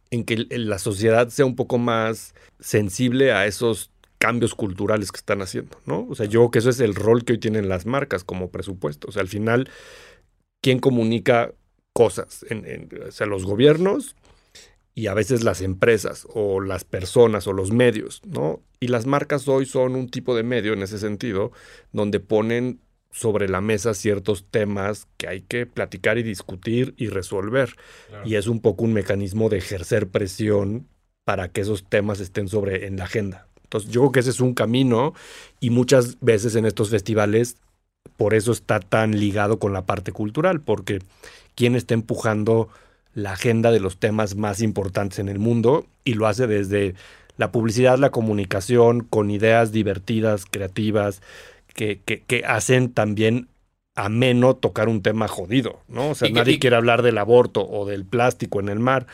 en que la sociedad sea un poco más sensible a esos cambios culturales que están haciendo, ¿no? O sea, yo creo que eso es el rol que hoy tienen las marcas como presupuesto. O sea, al final, ¿quién comunica cosas? En, en, o sea, los gobiernos... Y a veces las empresas o las personas o los medios, ¿no? Y las marcas hoy son un tipo de medio en ese sentido, donde ponen sobre la mesa ciertos temas que hay que platicar y discutir y resolver. Claro. Y es un poco un mecanismo de ejercer presión para que esos temas estén sobre en la agenda. Entonces yo creo que ese es un camino, y muchas veces en estos festivales por eso está tan ligado con la parte cultural, porque ¿quién está empujando la agenda de los temas más importantes en el mundo? Y lo hace desde la publicidad, la comunicación, con ideas divertidas, creativas, que, que, que hacen también ameno tocar un tema jodido, ¿no? O sea, y nadie que, y... quiere hablar del aborto o del plástico en el mar,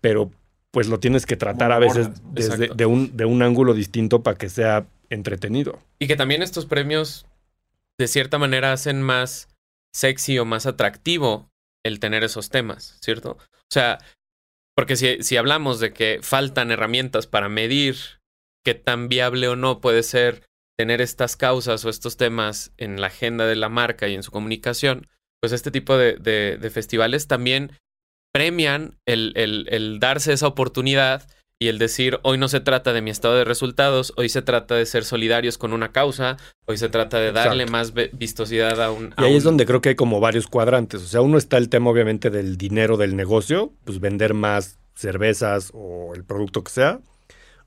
pero pues lo tienes que tratar bueno, a veces bueno, desde de un, de un ángulo distinto para que sea entretenido. Y que también estos premios, de cierta manera, hacen más sexy o más atractivo el tener esos temas, ¿cierto? O sea, porque si, si hablamos de que faltan herramientas para medir qué tan viable o no puede ser tener estas causas o estos temas en la agenda de la marca y en su comunicación, pues este tipo de, de, de festivales también premian el, el, el darse esa oportunidad y el decir, hoy no se trata de mi estado de resultados, hoy se trata de ser solidarios con una causa, hoy se trata de darle Exacto. más vistosidad a un... A y ahí un... es donde creo que hay como varios cuadrantes. O sea, uno está el tema obviamente del dinero del negocio, pues vender más cervezas o el producto que sea.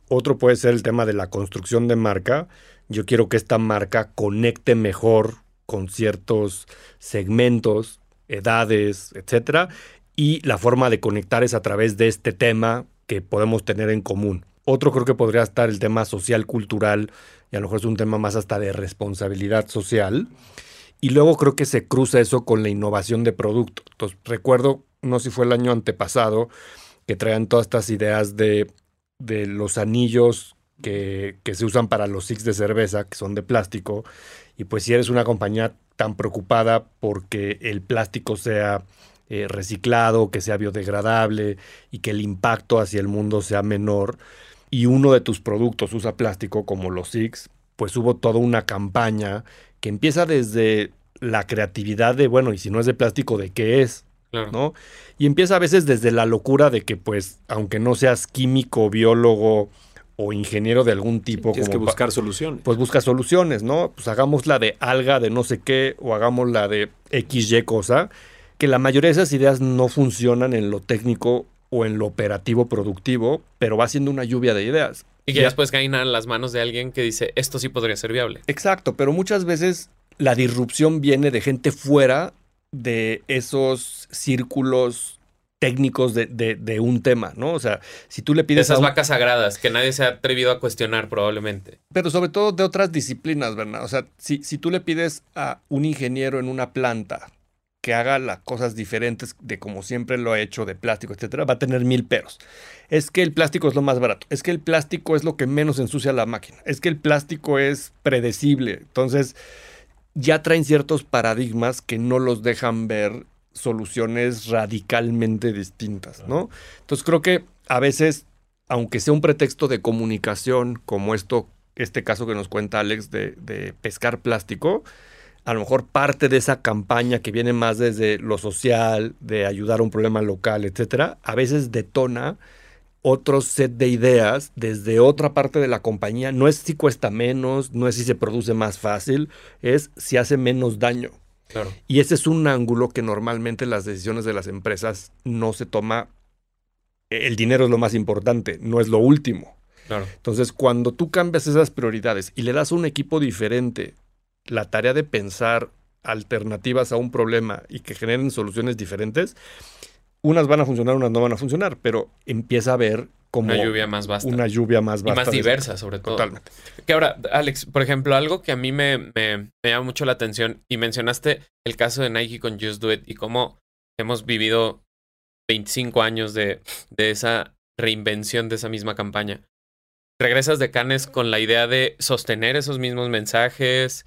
Otro puede ser el tema de la construcción de marca. Yo quiero que esta marca conecte mejor con ciertos segmentos, edades, etcétera. Y la forma de conectar es a través de este tema que podemos tener en común. Otro creo que podría estar el tema social, cultural, y a lo mejor es un tema más hasta de responsabilidad social. Y luego creo que se cruza eso con la innovación de producto. Entonces, recuerdo, no sé si fue el año antepasado, que traían todas estas ideas de, de los anillos que, que se usan para los six de cerveza, que son de plástico. Y pues si eres una compañía tan preocupada porque el plástico sea... Eh, reciclado, que sea biodegradable y que el impacto hacia el mundo sea menor, y uno de tus productos usa plástico como los Six, pues hubo toda una campaña que empieza desde la creatividad de, bueno, y si no es de plástico, ¿de qué es? Claro. ¿No? Y empieza a veces desde la locura de que, pues, aunque no seas químico, biólogo o ingeniero de algún tipo. Sí, tienes como que buscar soluciones. Pues busca soluciones, ¿no? Pues hagamos la de alga de no sé qué o hagamos la de equis ye cosa, que la mayoría de esas ideas no funcionan en lo técnico o en lo operativo productivo, pero va siendo una lluvia de ideas. Y que ya después caen a las manos de alguien que dice, esto sí podría ser viable. Exacto, pero muchas veces la disrupción viene de gente fuera de esos círculos técnicos de, de, de un tema, ¿no? O sea, si tú le pides... Esas a un... vacas sagradas que nadie se ha atrevido a cuestionar probablemente. Pero sobre todo de otras disciplinas, ¿verdad? O sea, si, si tú le pides a un ingeniero en una planta que haga las cosas diferentes de como siempre lo ha hecho, de plástico, etcétera, va a tener mil peros. Es que el plástico es lo más barato. Es que el plástico es lo que menos ensucia la máquina. Es que el plástico es predecible. Entonces, ya traen ciertos paradigmas que no los dejan ver soluciones radicalmente distintas, ¿no? Entonces, creo que a veces, aunque sea un pretexto de comunicación, como esto, este caso que nos cuenta Alex de, de pescar plástico, a lo mejor parte de esa campaña que viene más desde lo social, de ayudar a un problema local, etcétera, a veces detona otro set de ideas desde otra parte de la compañía. No es si cuesta menos, no es si se produce más fácil, es si hace menos daño. Claro. Y ese es un ángulo que normalmente las decisiones de las empresas no se toma. El dinero es lo más importante, no es lo último. Claro. Entonces, cuando tú cambias esas prioridades y le das a un equipo diferente la tarea de pensar alternativas a un problema y que generen soluciones diferentes, unas van a funcionar, unas no van a funcionar, pero empieza a haber como una lluvia más vasta. Una lluvia más vasta. Y más diversa, sobre todo. Totalmente. Que ahora, Alex, por ejemplo, algo que a mí me, me, me llama mucho la atención, y mencionaste el caso de Nike con Just Do It y cómo hemos vivido veinticinco años de, de esa reinvención de esa misma campaña. Regresas de Cannes con la idea de sostener esos mismos mensajes.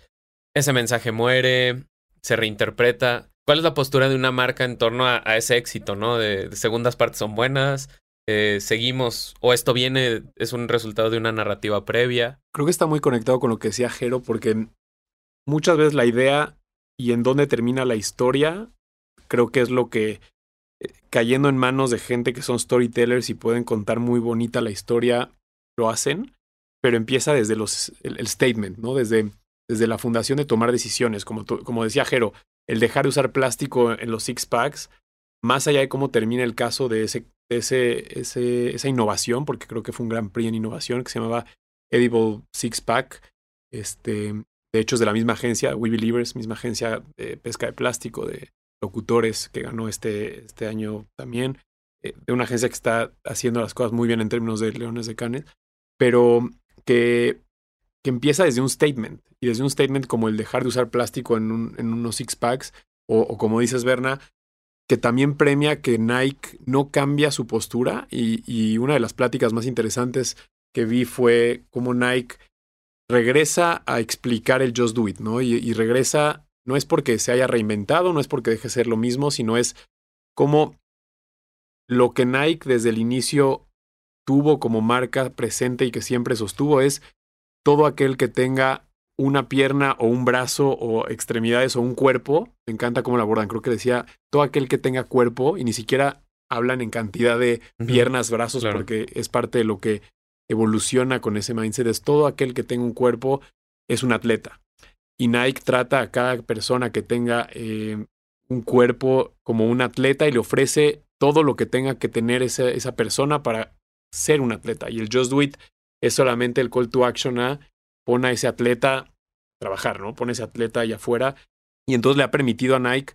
Ese mensaje muere, se reinterpreta. ¿Cuál es la postura de una marca en torno a, a ese éxito, ¿no? De, de segundas partes son buenas, eh, seguimos, o esto viene, es un resultado de una narrativa previa. Creo que está muy conectado con lo que decía Jero, porque muchas veces la idea y en dónde termina la historia, creo que es lo que, cayendo en manos de gente que son storytellers y pueden contar muy bonita la historia, lo hacen, pero empieza desde los, el, el statement, ¿no? Desde... desde la fundación de tomar decisiones, como, tu, como decía Jero, el dejar de usar plástico en los six-packs, más allá de cómo termina el caso de ese, ese, ese, esa innovación, porque creo que fue un gran prix en innovación que se llamaba Edible Six-Pack, este, de hecho es de la misma agencia, We Believers, misma agencia de pesca de plástico, de locutores que ganó este, este año también, de una agencia que está haciendo las cosas muy bien en términos de Leones de Cannes, pero que... que empieza desde un statement, y desde un statement como el dejar de usar plástico en, un, en unos six-packs, o, o como dices, Berna, que también premia que Nike no cambia su postura, y, y una de las pláticas más interesantes que vi fue cómo Nike regresa a explicar el Just Do It, ¿no? Y, y regresa, no es porque se haya reinventado, no es porque deje de ser lo mismo, sino es como lo que Nike desde el inicio tuvo como marca presente y que siempre sostuvo es todo aquel que tenga una pierna o un brazo o extremidades o un cuerpo. Me encanta cómo la abordan. Creo que decía todo aquel que tenga cuerpo, y ni siquiera hablan en cantidad de piernas, brazos, claro, porque es parte de lo que evoluciona con ese mindset. Es todo aquel que tenga un cuerpo es un atleta. Y Nike trata a cada persona que tenga eh, un cuerpo como un atleta y le ofrece todo lo que tenga que tener esa, esa persona para ser un atleta. Y el Just Do It es solamente el call to action a poner a ese atleta a trabajar, ¿no? Pone a ese atleta allá afuera. Y entonces le ha permitido a Nike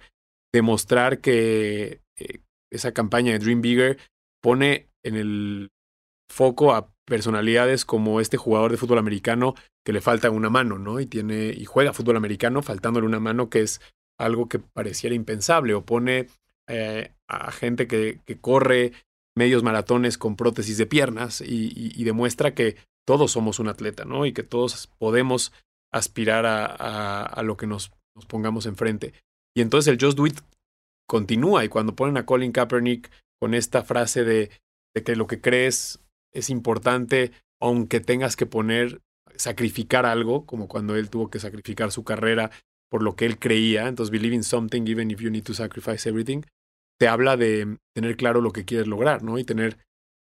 demostrar que eh, esa campaña de Dream Bigger pone en el foco a personalidades como este jugador de fútbol americano que le falta una mano, ¿no? Y tiene y juega fútbol americano faltándole una mano, que es algo que pareciera impensable. O pone eh, a gente que, que corre medios maratones con prótesis de piernas y, y, y demuestra que todos somos un atleta, ¿no? Y que todos podemos aspirar a, a, a lo que nos, nos pongamos enfrente. Y entonces el Just Do It continúa, y cuando ponen a Colin Kaepernick con esta frase de, de que lo que crees es importante, aunque tengas que poner, sacrificar algo, como cuando él tuvo que sacrificar su carrera por lo que él creía, entonces believe in something even if you need to sacrifice everything. te habla de tener claro lo que quieres lograr, ¿no? Y tener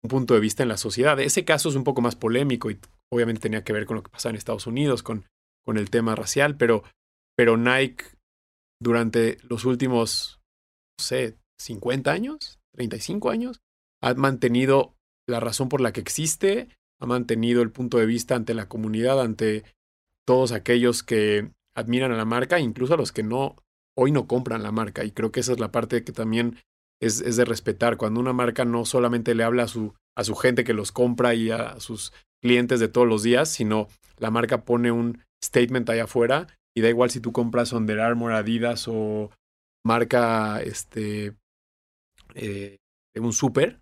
un punto de vista en la sociedad. Ese caso es un poco más polémico y obviamente tenía que ver con lo que pasaba en Estados Unidos, con, con el tema racial, pero, pero Nike durante los últimos, no sé, cincuenta años, treinta y cinco años, ha mantenido la razón por la que existe, ha mantenido el punto de vista ante la comunidad, ante todos aquellos que admiran a la marca, incluso a los que no hoy no compran la marca. Y creo que esa es la parte que también es, es de respetar. Cuando una marca no solamente le habla a su, a su gente que los compra y a sus clientes de todos los días, sino la marca pone un statement allá afuera y da igual si tú compras Under Armour, Adidas o marca este, eh, de un súper,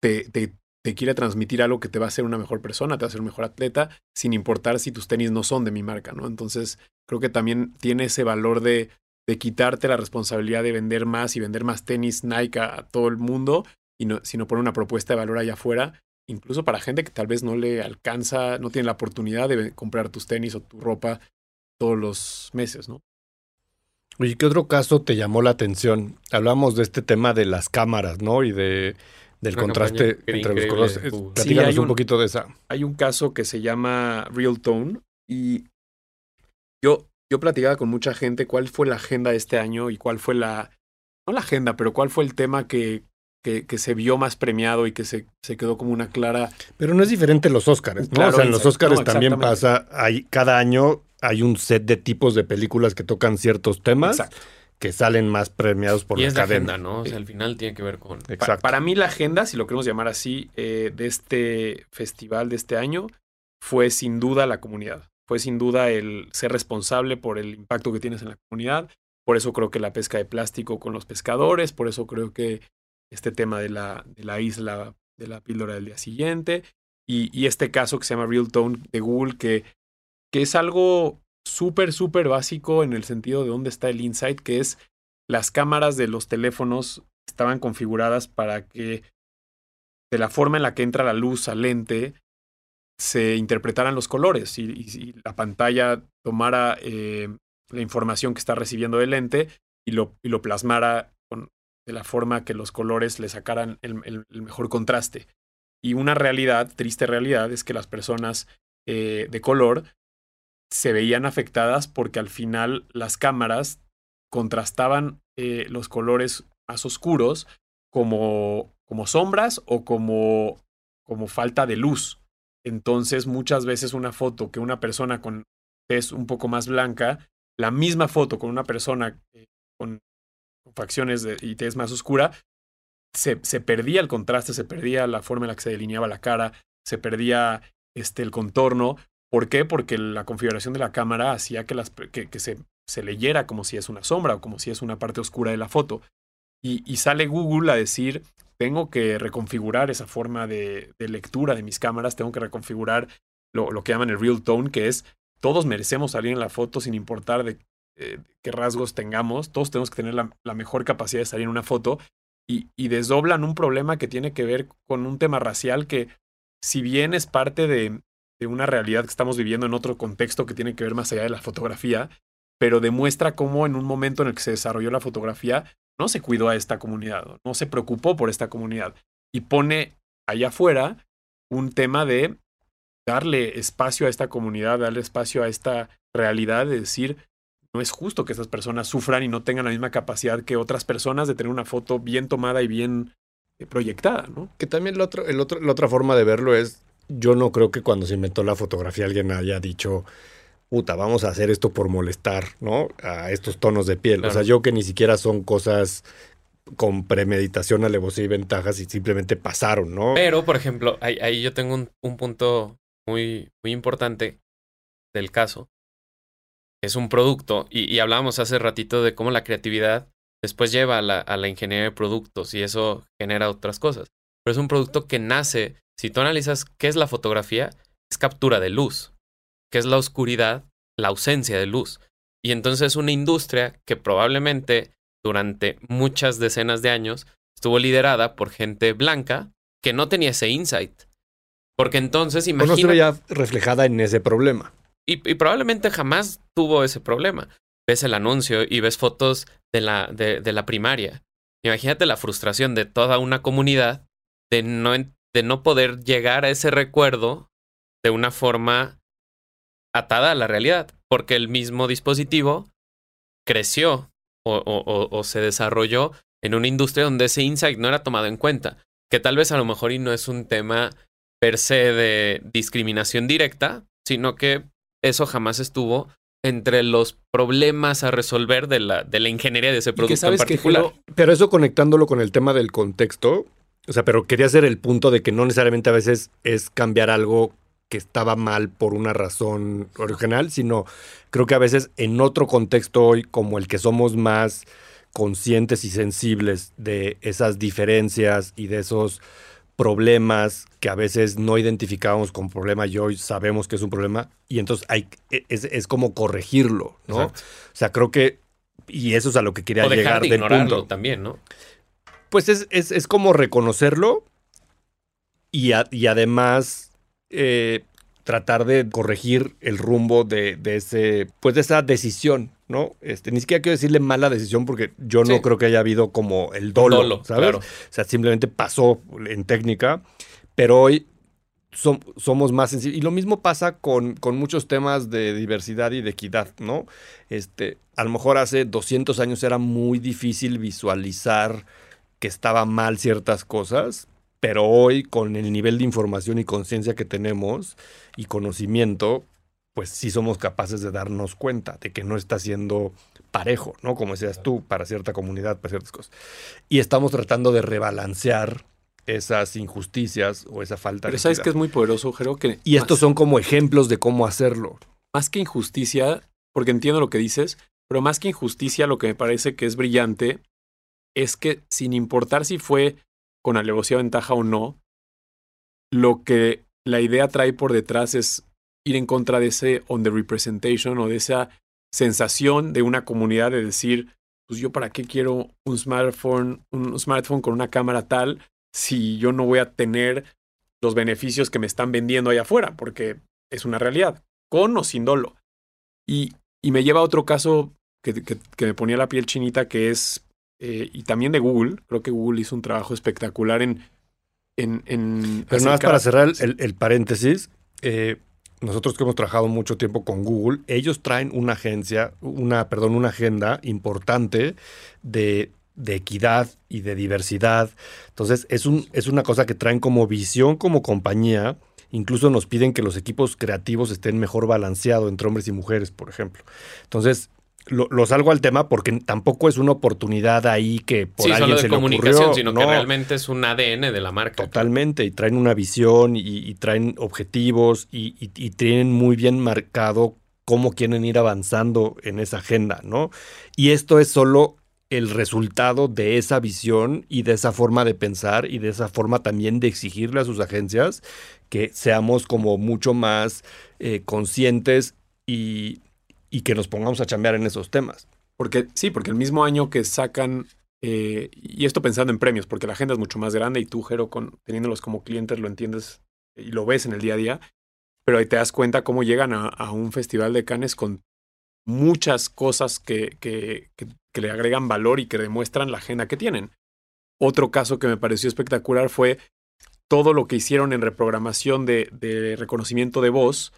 te, te, te quiere transmitir algo que te va a hacer una mejor persona, te va a hacer un mejor atleta, sin importar si tus tenis no son de mi marca, ¿no? Entonces creo que también tiene ese valor de, de quitarte la responsabilidad de vender más y vender más tenis Nike a, a todo el mundo, y no, sino poner una propuesta de valor allá afuera, incluso para gente que tal vez no le alcanza, no tiene la oportunidad de comprar tus tenis o tu ropa todos los meses, ¿no? Oye, ¿qué otro caso te llamó la atención? Hablamos de este tema de las cámaras, ¿no? Y de del Una contraste entre los colores. Platícanos sí, un, un poquito de esa. Hay un caso que se llama Real Tone y yo, yo platicaba con mucha gente cuál fue la agenda de este año y cuál fue la... No la agenda, pero cuál fue el tema que... Que, que se vio más premiado y que se, se quedó como una clara... Pero no es diferente los Óscars, ¿no? Claro, o sea, en los Óscars no, también pasa... Hay, cada año hay un set de tipos de películas que tocan ciertos temas. Exacto. Que salen más premiados por y la es cadena. La agenda, ¿no? O sea, al final tiene que ver con... Exacto. Pa- para mí la agenda, si lo queremos llamar así, eh, de este festival de este año, fue sin duda la comunidad. Fue sin duda el ser responsable por el impacto que tienes en la comunidad. Por eso creo que la pesca de plástico con los pescadores, por eso creo que este tema de la, de la isla de la píldora del día siguiente y, y este caso que se llama Real Tone de Google, que, que es algo súper, súper básico en el sentido de dónde está el insight, que es las cámaras de los teléfonos estaban configuradas para que de la forma en la que entra la luz al lente se interpretaran los colores y, y, y la pantalla tomara eh, la información que está recibiendo del lente y lo, y lo plasmara con de la forma que los colores le sacaran el, el, el mejor contraste. Y una realidad, triste realidad, es que las personas eh, de color se veían afectadas porque al final las cámaras contrastaban eh, los colores más oscuros como, como sombras o como, como falta de luz. Entonces muchas veces una foto que una persona con tez un poco más blanca, la misma foto con una persona eh, con facciones de, y tez más oscura, se, se perdía el contraste, se perdía la forma en la que se delineaba la cara, se perdía este, el contorno. ¿Por qué? Porque la configuración de la cámara hacía que, las, que, que se, se leyera como si es una sombra o como si es una parte oscura de la foto. Y, y sale Google a decir, tengo que reconfigurar esa forma de, de lectura de mis cámaras, tengo que reconfigurar lo, lo que llaman el Real Tone, que es todos merecemos salir en la foto sin importar de Eh, qué rasgos tengamos, todos tenemos que tener la, la mejor capacidad de salir en una foto y, y desdoblan un problema que tiene que ver con un tema racial que si bien es parte de, de una realidad que estamos viviendo en otro contexto que tiene que ver más allá de la fotografía, pero demuestra cómo en un momento en el que se desarrolló la fotografía no se cuidó a esta comunidad, no se preocupó por esta comunidad y pone allá afuera un tema de darle espacio a esta comunidad, darle espacio a esta realidad de decir no es justo que estas personas sufran y no tengan la misma capacidad que otras personas de tener una foto bien tomada y bien proyectada, ¿no? Que también la otro, el otro, la otra forma de verlo es, yo no creo que cuando se inventó la fotografía alguien haya dicho, puta, vamos a hacer esto por molestar, ¿no? A estos tonos de piel. Claro. O sea, yo que ni siquiera son cosas con premeditación, alevosía y ventajas y simplemente pasaron, ¿no? Pero, por ejemplo, ahí, ahí yo tengo un, un punto muy, muy importante del caso. Es un producto y, y hablábamos hace ratito de cómo la creatividad después lleva a la, a la ingeniería de productos y eso genera otras cosas. Pero es un producto que nace, si tú analizas qué es la fotografía, es captura de luz, qué es la oscuridad, la ausencia de luz. Y entonces es una industria que probablemente durante muchas decenas de años estuvo liderada por gente blanca que no tenía ese insight. Porque entonces imagínate... Pues no se veía reflejada en ese problema. Y, y probablemente jamás tuvo ese problema. Ves el anuncio y ves fotos de la, de, de la primaria. Imagínate la frustración de toda una comunidad de no, de no poder llegar a ese recuerdo de una forma atada a la realidad, porque el mismo dispositivo creció o, o, o, o se desarrolló en una industria donde ese insight no era tomado en cuenta, que tal vez a lo mejor y no es un tema per se de discriminación directa, sino que eso jamás estuvo entre los problemas a resolver de la, de la ingeniería de ese producto que sabes en particular. Que, pero eso conectándolo con el tema del contexto, o sea, pero quería hacer el punto de que no necesariamente a veces es cambiar algo que estaba mal por una razón original, sino creo que a veces en otro contexto hoy, como el que somos más conscientes y sensibles de esas diferencias y de esos problemas que a veces no identificábamos con problema y hoy sabemos que es un problema, y entonces hay, es, es como corregirlo, ¿no? Exacto. O sea, creo que, y eso es a lo que quería o llegar de del punto también, ¿no? Pues es, es, es como reconocerlo y, a, y además eh, tratar de corregir el rumbo de, de ese, pues de esa decisión, ¿no? Este, ni siquiera quiero decirle mala decisión porque yo no sí. creo que haya habido como el dolo, dolo ¿sabes? Claro. O sea, simplemente pasó en técnica, pero hoy som- somos más sensibles. Y lo mismo pasa con, con muchos temas de diversidad y de equidad, ¿no? Este, a lo mejor hace doscientos años era muy difícil visualizar que estaba mal ciertas cosas, pero hoy con el nivel de información y conciencia que tenemos y conocimiento, pues sí somos capaces de darnos cuenta de que no está siendo parejo, ¿no? Como decías tú, para cierta comunidad, para ciertas cosas. Y estamos tratando de rebalancear esas injusticias o esa falta de... Pero sabes que es muy poderoso, creo que... Y estos son como ejemplos de cómo hacerlo. Más que injusticia, porque entiendo lo que dices, pero más que injusticia, lo que me parece que es brillante es que sin importar si fue con alevosía ventaja o no, lo que la idea trae por detrás es ir en contra de ese underrepresentation o de esa sensación de una comunidad de decir, pues yo para qué quiero un smartphone, un smartphone con una cámara tal si yo no voy a tener los beneficios que me están vendiendo allá afuera, porque es una realidad, con o sin dolo. Y, y me lleva a otro caso que, que, que me ponía la piel chinita, que es, eh, y también de Google, creo que Google hizo un trabajo espectacular en... en, en Pero nada más para cerrar el, el, el paréntesis, eh, nosotros que hemos trabajado mucho tiempo con Google, ellos traen una agencia, una, perdón, una agenda importante de, de equidad y de diversidad. Entonces, es un, es una cosa que traen como visión, como compañía. Incluso nos piden que los equipos creativos estén mejor balanceados entre hombres y mujeres, por ejemplo. Entonces, lo, lo salgo al tema porque tampoco es una oportunidad ahí que por sí, alguien se le ocurrió. Sí, solo de comunicación, sino no, que realmente es un A D N de la marca. Totalmente, y traen una visión y, y traen objetivos y, y, y tienen muy bien marcado cómo quieren ir avanzando en esa agenda, ¿no? Y esto es solo el resultado de esa visión y de esa forma de pensar y de esa forma también de exigirle a sus agencias que seamos como mucho más eh, conscientes y... y que nos pongamos a chambear en esos temas. Porque sí, porque el mismo año que sacan, eh, y esto pensando en premios, porque la agenda es mucho más grande y tú, Jero, con, teniéndolos como clientes, lo entiendes y lo ves en el día a día, pero ahí te das cuenta cómo llegan a, a un festival de Cannes con muchas cosas que, que, que, que le agregan valor y que demuestran la agenda que tienen. Otro caso que me pareció espectacular fue todo lo que hicieron en reprogramación de, de reconocimiento de voz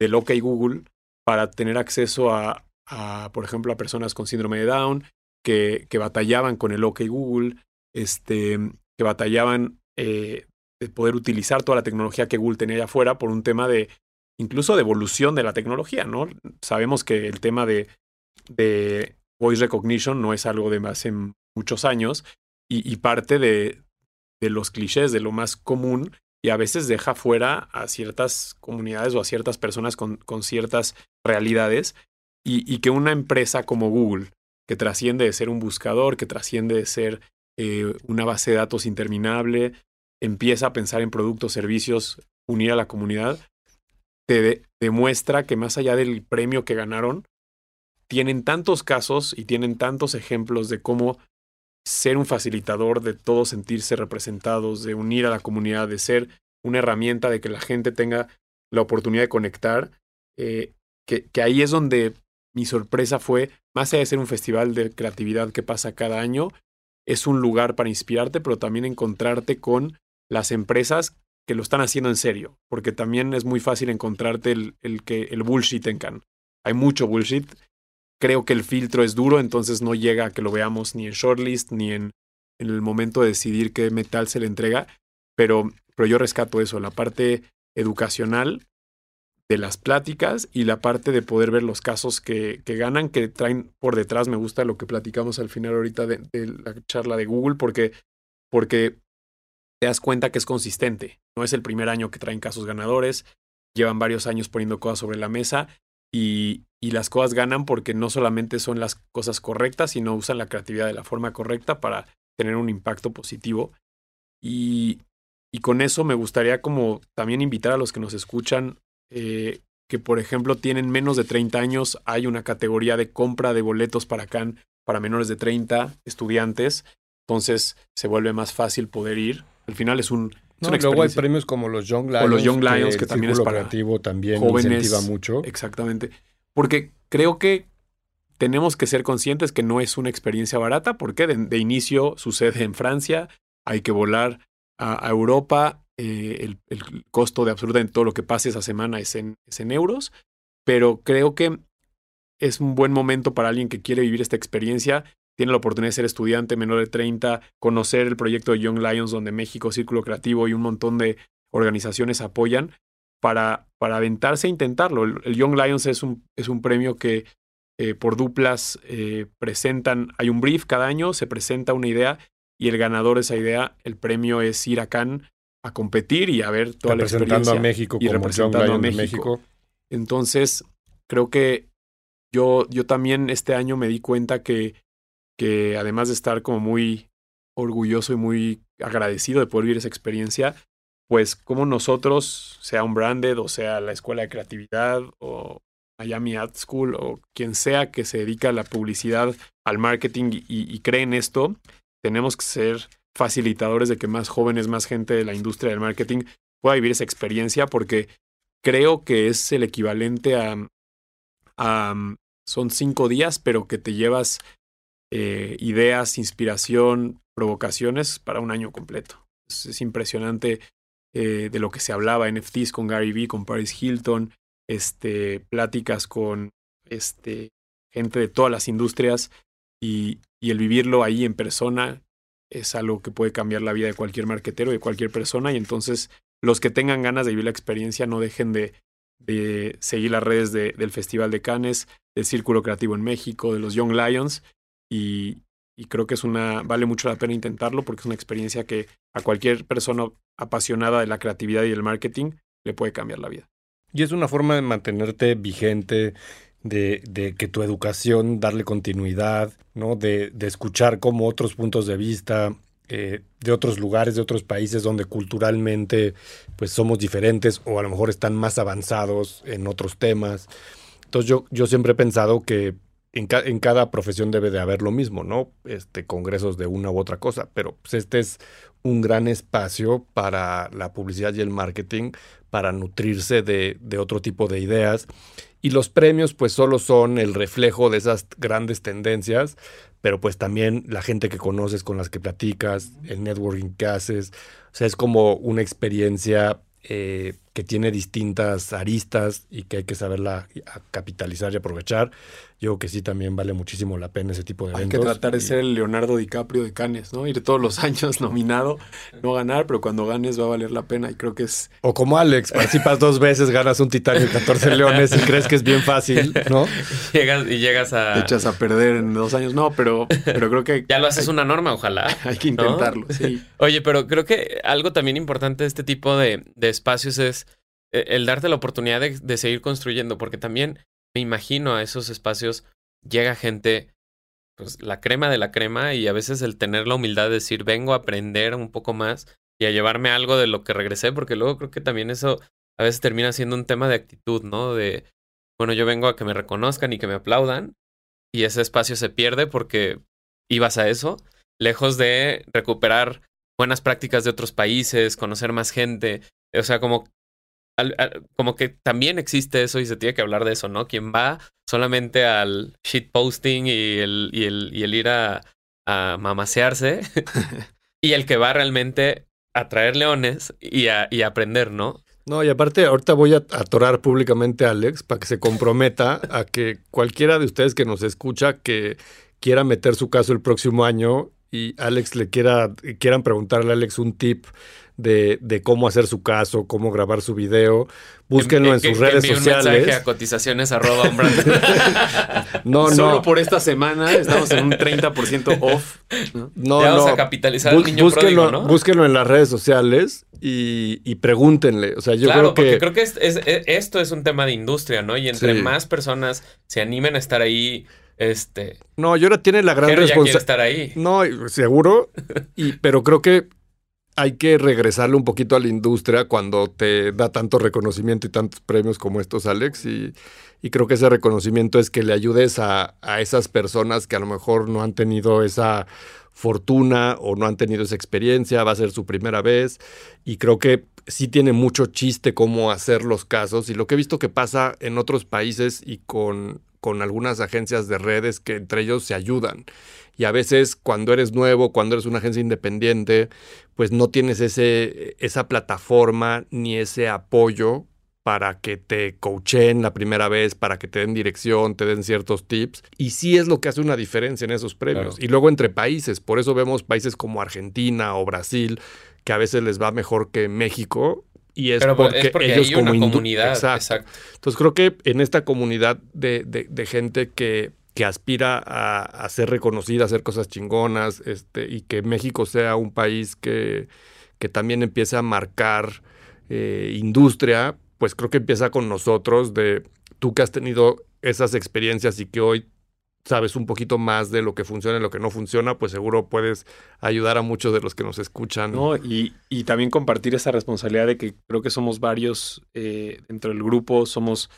del OK Google, para tener acceso a, a, por ejemplo, a personas con síndrome de Down que, que batallaban con el OK Google, este, que batallaban eh, de poder utilizar toda la tecnología que Google tenía allá afuera por un tema de, incluso de evolución de la tecnología, ¿no? Sabemos que el tema de, de voice recognition no es algo de hace muchos años y, y parte de, de los clichés, de lo más común, y a veces deja fuera a ciertas comunidades o a ciertas personas con, con ciertas realidades y, y que una empresa como Google, que trasciende de ser un buscador, que trasciende de ser eh, una base de datos interminable, empieza a pensar en productos, servicios, unir a la comunidad, te de, demuestra que más allá del premio que ganaron, tienen tantos casos y tienen tantos ejemplos de cómo ser un facilitador, de todos sentirse representados, de unir a la comunidad, de ser una herramienta de que la gente tenga la oportunidad de conectar, eh, que, que ahí es donde mi sorpresa fue, más allá de ser un festival de creatividad que pasa cada año, es un lugar para inspirarte, pero también encontrarte con las empresas que lo están haciendo en serio, porque también es muy fácil encontrarte el, el, que, el bullshit en Cannes. Hay mucho bullshit. Creo que el filtro es duro, entonces no llega a que lo veamos ni en shortlist, ni en, en el momento de decidir qué metal se le entrega, pero, pero yo rescato eso, la parte educacional de las pláticas y la parte de poder ver los casos que, que ganan, que traen por detrás. Me gusta lo que platicamos al final ahorita de, de la charla de Google, porque, porque te das cuenta que es consistente. No es el primer año que traen casos ganadores, llevan varios años poniendo cosas sobre la mesa y, y las cosas ganan porque no solamente son las cosas correctas, sino usan la creatividad de la forma correcta para tener un impacto positivo. Y, y con eso me gustaría como también invitar a los que nos escuchan, eh, que por ejemplo tienen menos de treinta años, hay una categoría de compra de boletos para Cannes para menores de treinta, estudiantes, entonces se vuelve más fácil poder ir. Al final es un es no, una luego hay premios como los Young Lions, o los Young Lions que, que también es para también jóvenes, incentiva mucho. Exactamente. Porque creo que tenemos que ser conscientes que no es una experiencia barata, porque de, de inicio sucede en Francia, hay que volar a, a Europa, eh, el, el costo de absurda en todo lo que pase esa semana es en, es en euros, pero creo que es un buen momento para alguien que quiere vivir esta experiencia. Tiene la oportunidad de ser estudiante menor de treinta, conocer el proyecto de Young Lions, donde México, Círculo Creativo y un montón de organizaciones apoyan para, para aventarse e intentarlo. El, el Young Lions es un, es un premio que eh, por duplas eh, presentan, hay un brief cada año, se presenta una idea y el ganador de esa idea, el premio es ir a Cannes a competir y a ver toda la experiencia. Representando a México y como representando Young Lions a México. México. Entonces, creo que yo, yo también este año me di cuenta que que además de estar como muy orgulloso y muy agradecido de poder vivir esa experiencia, pues como nosotros, sea Unbranded o sea la Escuela de Creatividad o Miami Ad School o quien sea que se dedica a la publicidad, al marketing y, y cree en esto, tenemos que ser facilitadores de que más jóvenes, más gente de la industria del marketing pueda vivir esa experiencia, porque creo que es el equivalente a... a son cinco días, pero que te llevas... Eh, ideas, inspiración, provocaciones para un año completo. Es, es impresionante eh, de lo que se hablaba, N F Ts con Gary Vee, con Paris Hilton, este, pláticas con este, gente de todas las industrias y, y el vivirlo ahí en persona es algo que puede cambiar la vida de cualquier marketero, de cualquier persona, y entonces los que tengan ganas de vivir la experiencia no dejen de, de seguir las redes de, del Festival de Cannes, del Círculo Creativo en México, de los Young Lions. Y, y creo que es una vale mucho la pena intentarlo, porque es una experiencia que a cualquier persona apasionada de la creatividad y del marketing le puede cambiar la vida. Y es una forma de mantenerte vigente, de, de que tu educación, darle continuidad, ¿no? De, de escuchar como otros puntos de vista, eh, de otros lugares, de otros países donde culturalmente pues somos diferentes o a lo mejor están más avanzados en otros temas. Entonces yo, yo siempre he pensado que En, ca- en cada profesión debe de haber lo mismo, ¿no? Este, congresos de una u otra cosa, pero pues, este es un gran espacio para la publicidad y el marketing, para nutrirse de, de otro tipo de ideas. Y los premios pues solo son el reflejo de esas grandes tendencias, pero pues también la gente que conoces, con las que platicas, el networking que haces. O sea, es como una experiencia eh, que tiene distintas aristas y que hay que saberla capitalizar y aprovechar. Yo creo que sí, también vale muchísimo la pena ese tipo de eventos. Hay que tratar de y... ser el Leonardo DiCaprio de Cannes, ¿no? Ir todos los años nominado, no ganar, pero cuando ganes va a valer la pena y creo que es... O como Alex, participas dos veces, ganas un Titanic de catorce leones y crees que es bien fácil, ¿no? Llegas y llegas a... Te echas a perder en dos años. No, pero, pero creo que... Ya lo haces hay... una norma, ojalá. Hay que intentarlo, ¿no? Sí. Oye, pero creo que algo también importante de este tipo de, de espacios es el darte la oportunidad de, de seguir construyendo, porque también me imagino a esos espacios llega gente, pues la crema de la crema, y a veces el tener la humildad de decir, vengo a aprender un poco más y a llevarme algo de lo que regresé, porque luego creo que también eso a veces termina siendo un tema de actitud, ¿no? De, bueno, yo vengo a que me reconozcan y que me aplaudan, y ese espacio se pierde porque ibas a eso, lejos de recuperar buenas prácticas de otros países, conocer más gente, o sea, como Al, al, como que también existe eso y se tiene que hablar de eso, ¿no? Quien va solamente al shitposting y el, y el, y el ir a, a mamasearse y el que va realmente a traer leones y a, y a aprender, ¿no? No, y aparte ahorita voy a atorar públicamente a Alex para que se comprometa a que cualquiera de ustedes que nos escucha que quiera meter su caso el próximo año y Alex le quiera, quieran preguntarle a Alex un tip de, de cómo hacer su caso, cómo grabar su video, búsquenlo en, en, en sus que, redes que sociales. Un mensaje a cotizaciones arroba Unbranded. No, no. Solo por esta semana estamos en un treinta por ciento off. No, no. Vamos no. a capitalizar Bus, al niño búsquenlo, pródigo, ¿no? Búsquenlo en las redes sociales y, y pregúntenle. O sea, yo claro, creo que... Claro, porque creo que es, es, es, esto es un tema de industria, ¿no? Y entre sí. más personas se animen a estar ahí... Este, no, yo ahora tiene la gran responsabilidad. No, seguro, y, pero creo que hay que regresarle un poquito a la industria cuando te da tanto reconocimiento y tantos premios como estos, Alex, y, y creo que ese reconocimiento es que le ayudes a, a esas personas que a lo mejor no han tenido esa fortuna o no han tenido esa experiencia, va a ser su primera vez, y creo que sí tiene mucho chiste cómo hacer los casos, y lo que he visto que pasa en otros países y con... con algunas agencias de redes que entre ellos se ayudan. Y a veces cuando eres nuevo, cuando eres una agencia independiente, pues no tienes ese, esa plataforma ni ese apoyo para que te coachen la primera vez, para que te den dirección, te den ciertos tips. Y sí es lo que hace una diferencia en esos premios. Claro. Y luego entre países. Por eso vemos países como Argentina o Brasil, que a veces les va mejor que México. Y es, Pero porque es porque ellos hay una como comunidad. Exacto. Exacto. Entonces creo que en esta comunidad de, de, de gente que, que aspira a, a ser reconocida, a hacer cosas chingonas, este, y que México sea un país que, que también empiece a marcar eh, industria, pues creo que empieza con nosotros, de tú que has tenido esas experiencias y que hoy sabes un poquito más de lo que funciona y lo que no funciona, pues seguro puedes ayudar a muchos de los que nos escuchan. No, y, y también compartir esa responsabilidad de que creo que somos varios eh, dentro del grupo, somos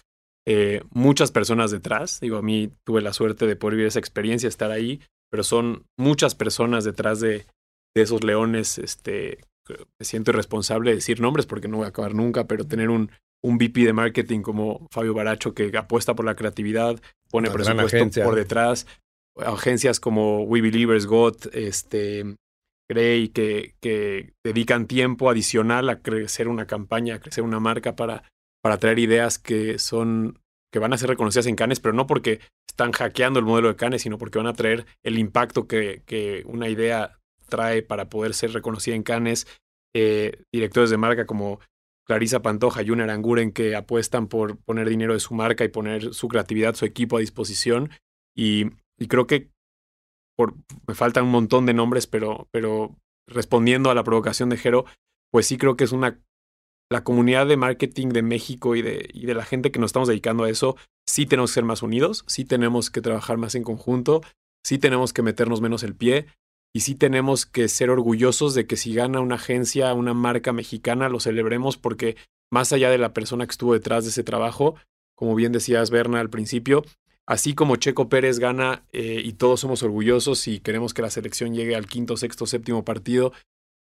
eh, muchas personas detrás. Digo, a mí tuve la suerte de poder vivir esa experiencia, estar ahí, pero son muchas personas detrás de, de esos leones. Este, me siento irresponsable de decir nombres porque no voy a acabar nunca, pero tener un un V P de marketing como Fabio Baracho, que apuesta por la creatividad, pone la presupuesto por detrás. Agencias como We Believers, Got, este, Grey, que, que dedican tiempo adicional a crecer una campaña, a crecer una marca para, para traer ideas que son que van a ser reconocidas en Cannes, pero no porque están hackeando el modelo de Cannes, sino porque van a traer el impacto que, que una idea trae para poder ser reconocida en Cannes. Eh, directores de marca como Clarisa Pantoja y Una Aranguren, que apuestan por poner dinero de su marca y poner su creatividad, su equipo a disposición. Y, y creo que por, me faltan un montón de nombres, pero, pero respondiendo a la provocación de Jero, pues sí creo que es una... La comunidad de marketing de México y de, y de la gente que nos estamos dedicando a eso, sí tenemos que ser más unidos, sí tenemos que trabajar más en conjunto, sí tenemos que meternos menos el pie. Y sí tenemos que ser orgullosos de que si gana una agencia, una marca mexicana, lo celebremos, porque más allá de la persona que estuvo detrás de ese trabajo, como bien decías, Berna, al principio, así como Checo Pérez gana eh, y todos somos orgullosos y queremos que la selección llegue al quinto, sexto, séptimo partido,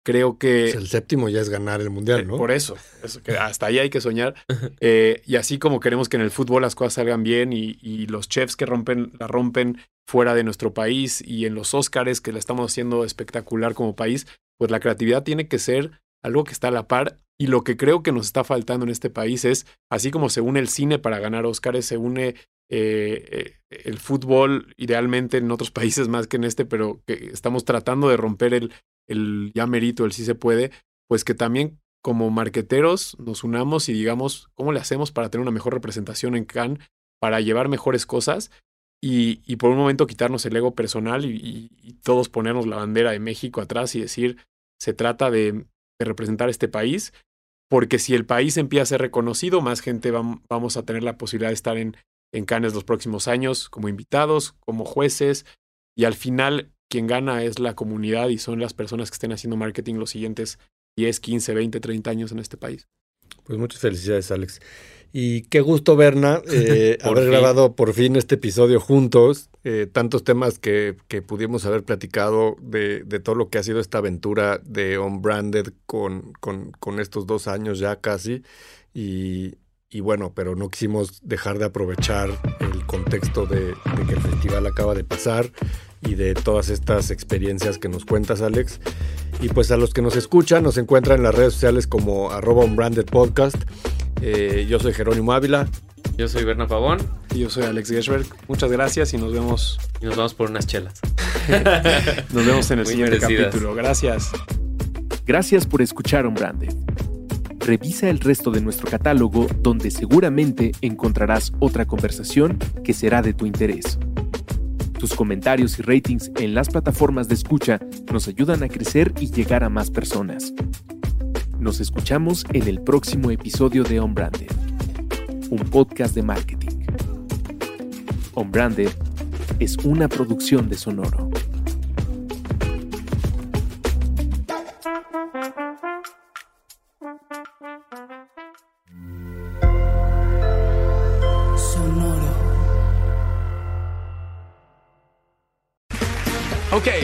creo que... Pues el séptimo ya es ganar el Mundial, eh, ¿no? Por eso, eso que hasta ahí hay que soñar. Eh, y así como queremos que en el fútbol las cosas salgan bien y, y los chefs que rompen la rompen fuera de nuestro país y en los Óscars que la estamos haciendo espectacular como país, pues la creatividad tiene que ser algo que está a la par. Y lo que creo que nos está faltando en este país es, así como se une el cine para ganar Óscars, se une eh, eh, el fútbol idealmente en otros países más que en este, pero que estamos tratando de romper el... el ya merito, el sí se puede, pues que también como marqueteros nos unamos y digamos cómo le hacemos para tener una mejor representación en Cannes, para llevar mejores cosas y, y por un momento quitarnos el ego personal y, y, y todos ponernos la bandera de México atrás y decir, se trata de, de representar este país, porque si el país empieza a ser reconocido, más gente va, vamos a tener la posibilidad de estar en, en Cannes los próximos años como invitados, como jueces, y al final... Quien gana es la comunidad y son las personas que estén haciendo marketing los siguientes diez, quince, veinte, treinta años en este país. Pues muchas felicidades, Alex. Y qué gusto, Berna, eh, haber fin. grabado por fin este episodio juntos. Eh, tantos temas que, que pudimos haber platicado de, de todo lo que ha sido esta aventura de Unbranded con, con, con estos dos años ya casi. Y, y bueno, pero no quisimos dejar de aprovechar el contexto de, de que el festival acaba de pasar. y de todas estas experiencias que nos cuentas, Alex. Y pues a los que nos escuchan, nos encuentran en las redes sociales como arroba Unbranded Podcast. Eh, yo soy Jerónimo Ávila. Yo soy Berna Pavón. Y yo soy Alex Gershberg. Muchas gracias y nos vemos. Y nos vamos por unas chelas. Nos vemos en el siguiente capítulo. Gracias. Gracias por escuchar Unbranded. Revisa el resto de nuestro catálogo, donde seguramente encontrarás otra conversación que será de tu interés. Tus comentarios y ratings en las plataformas de escucha nos ayudan a crecer y llegar a más personas. Nos escuchamos en el próximo episodio de Unbranded, un podcast de marketing. Unbranded es una producción de Sonoro. Okay,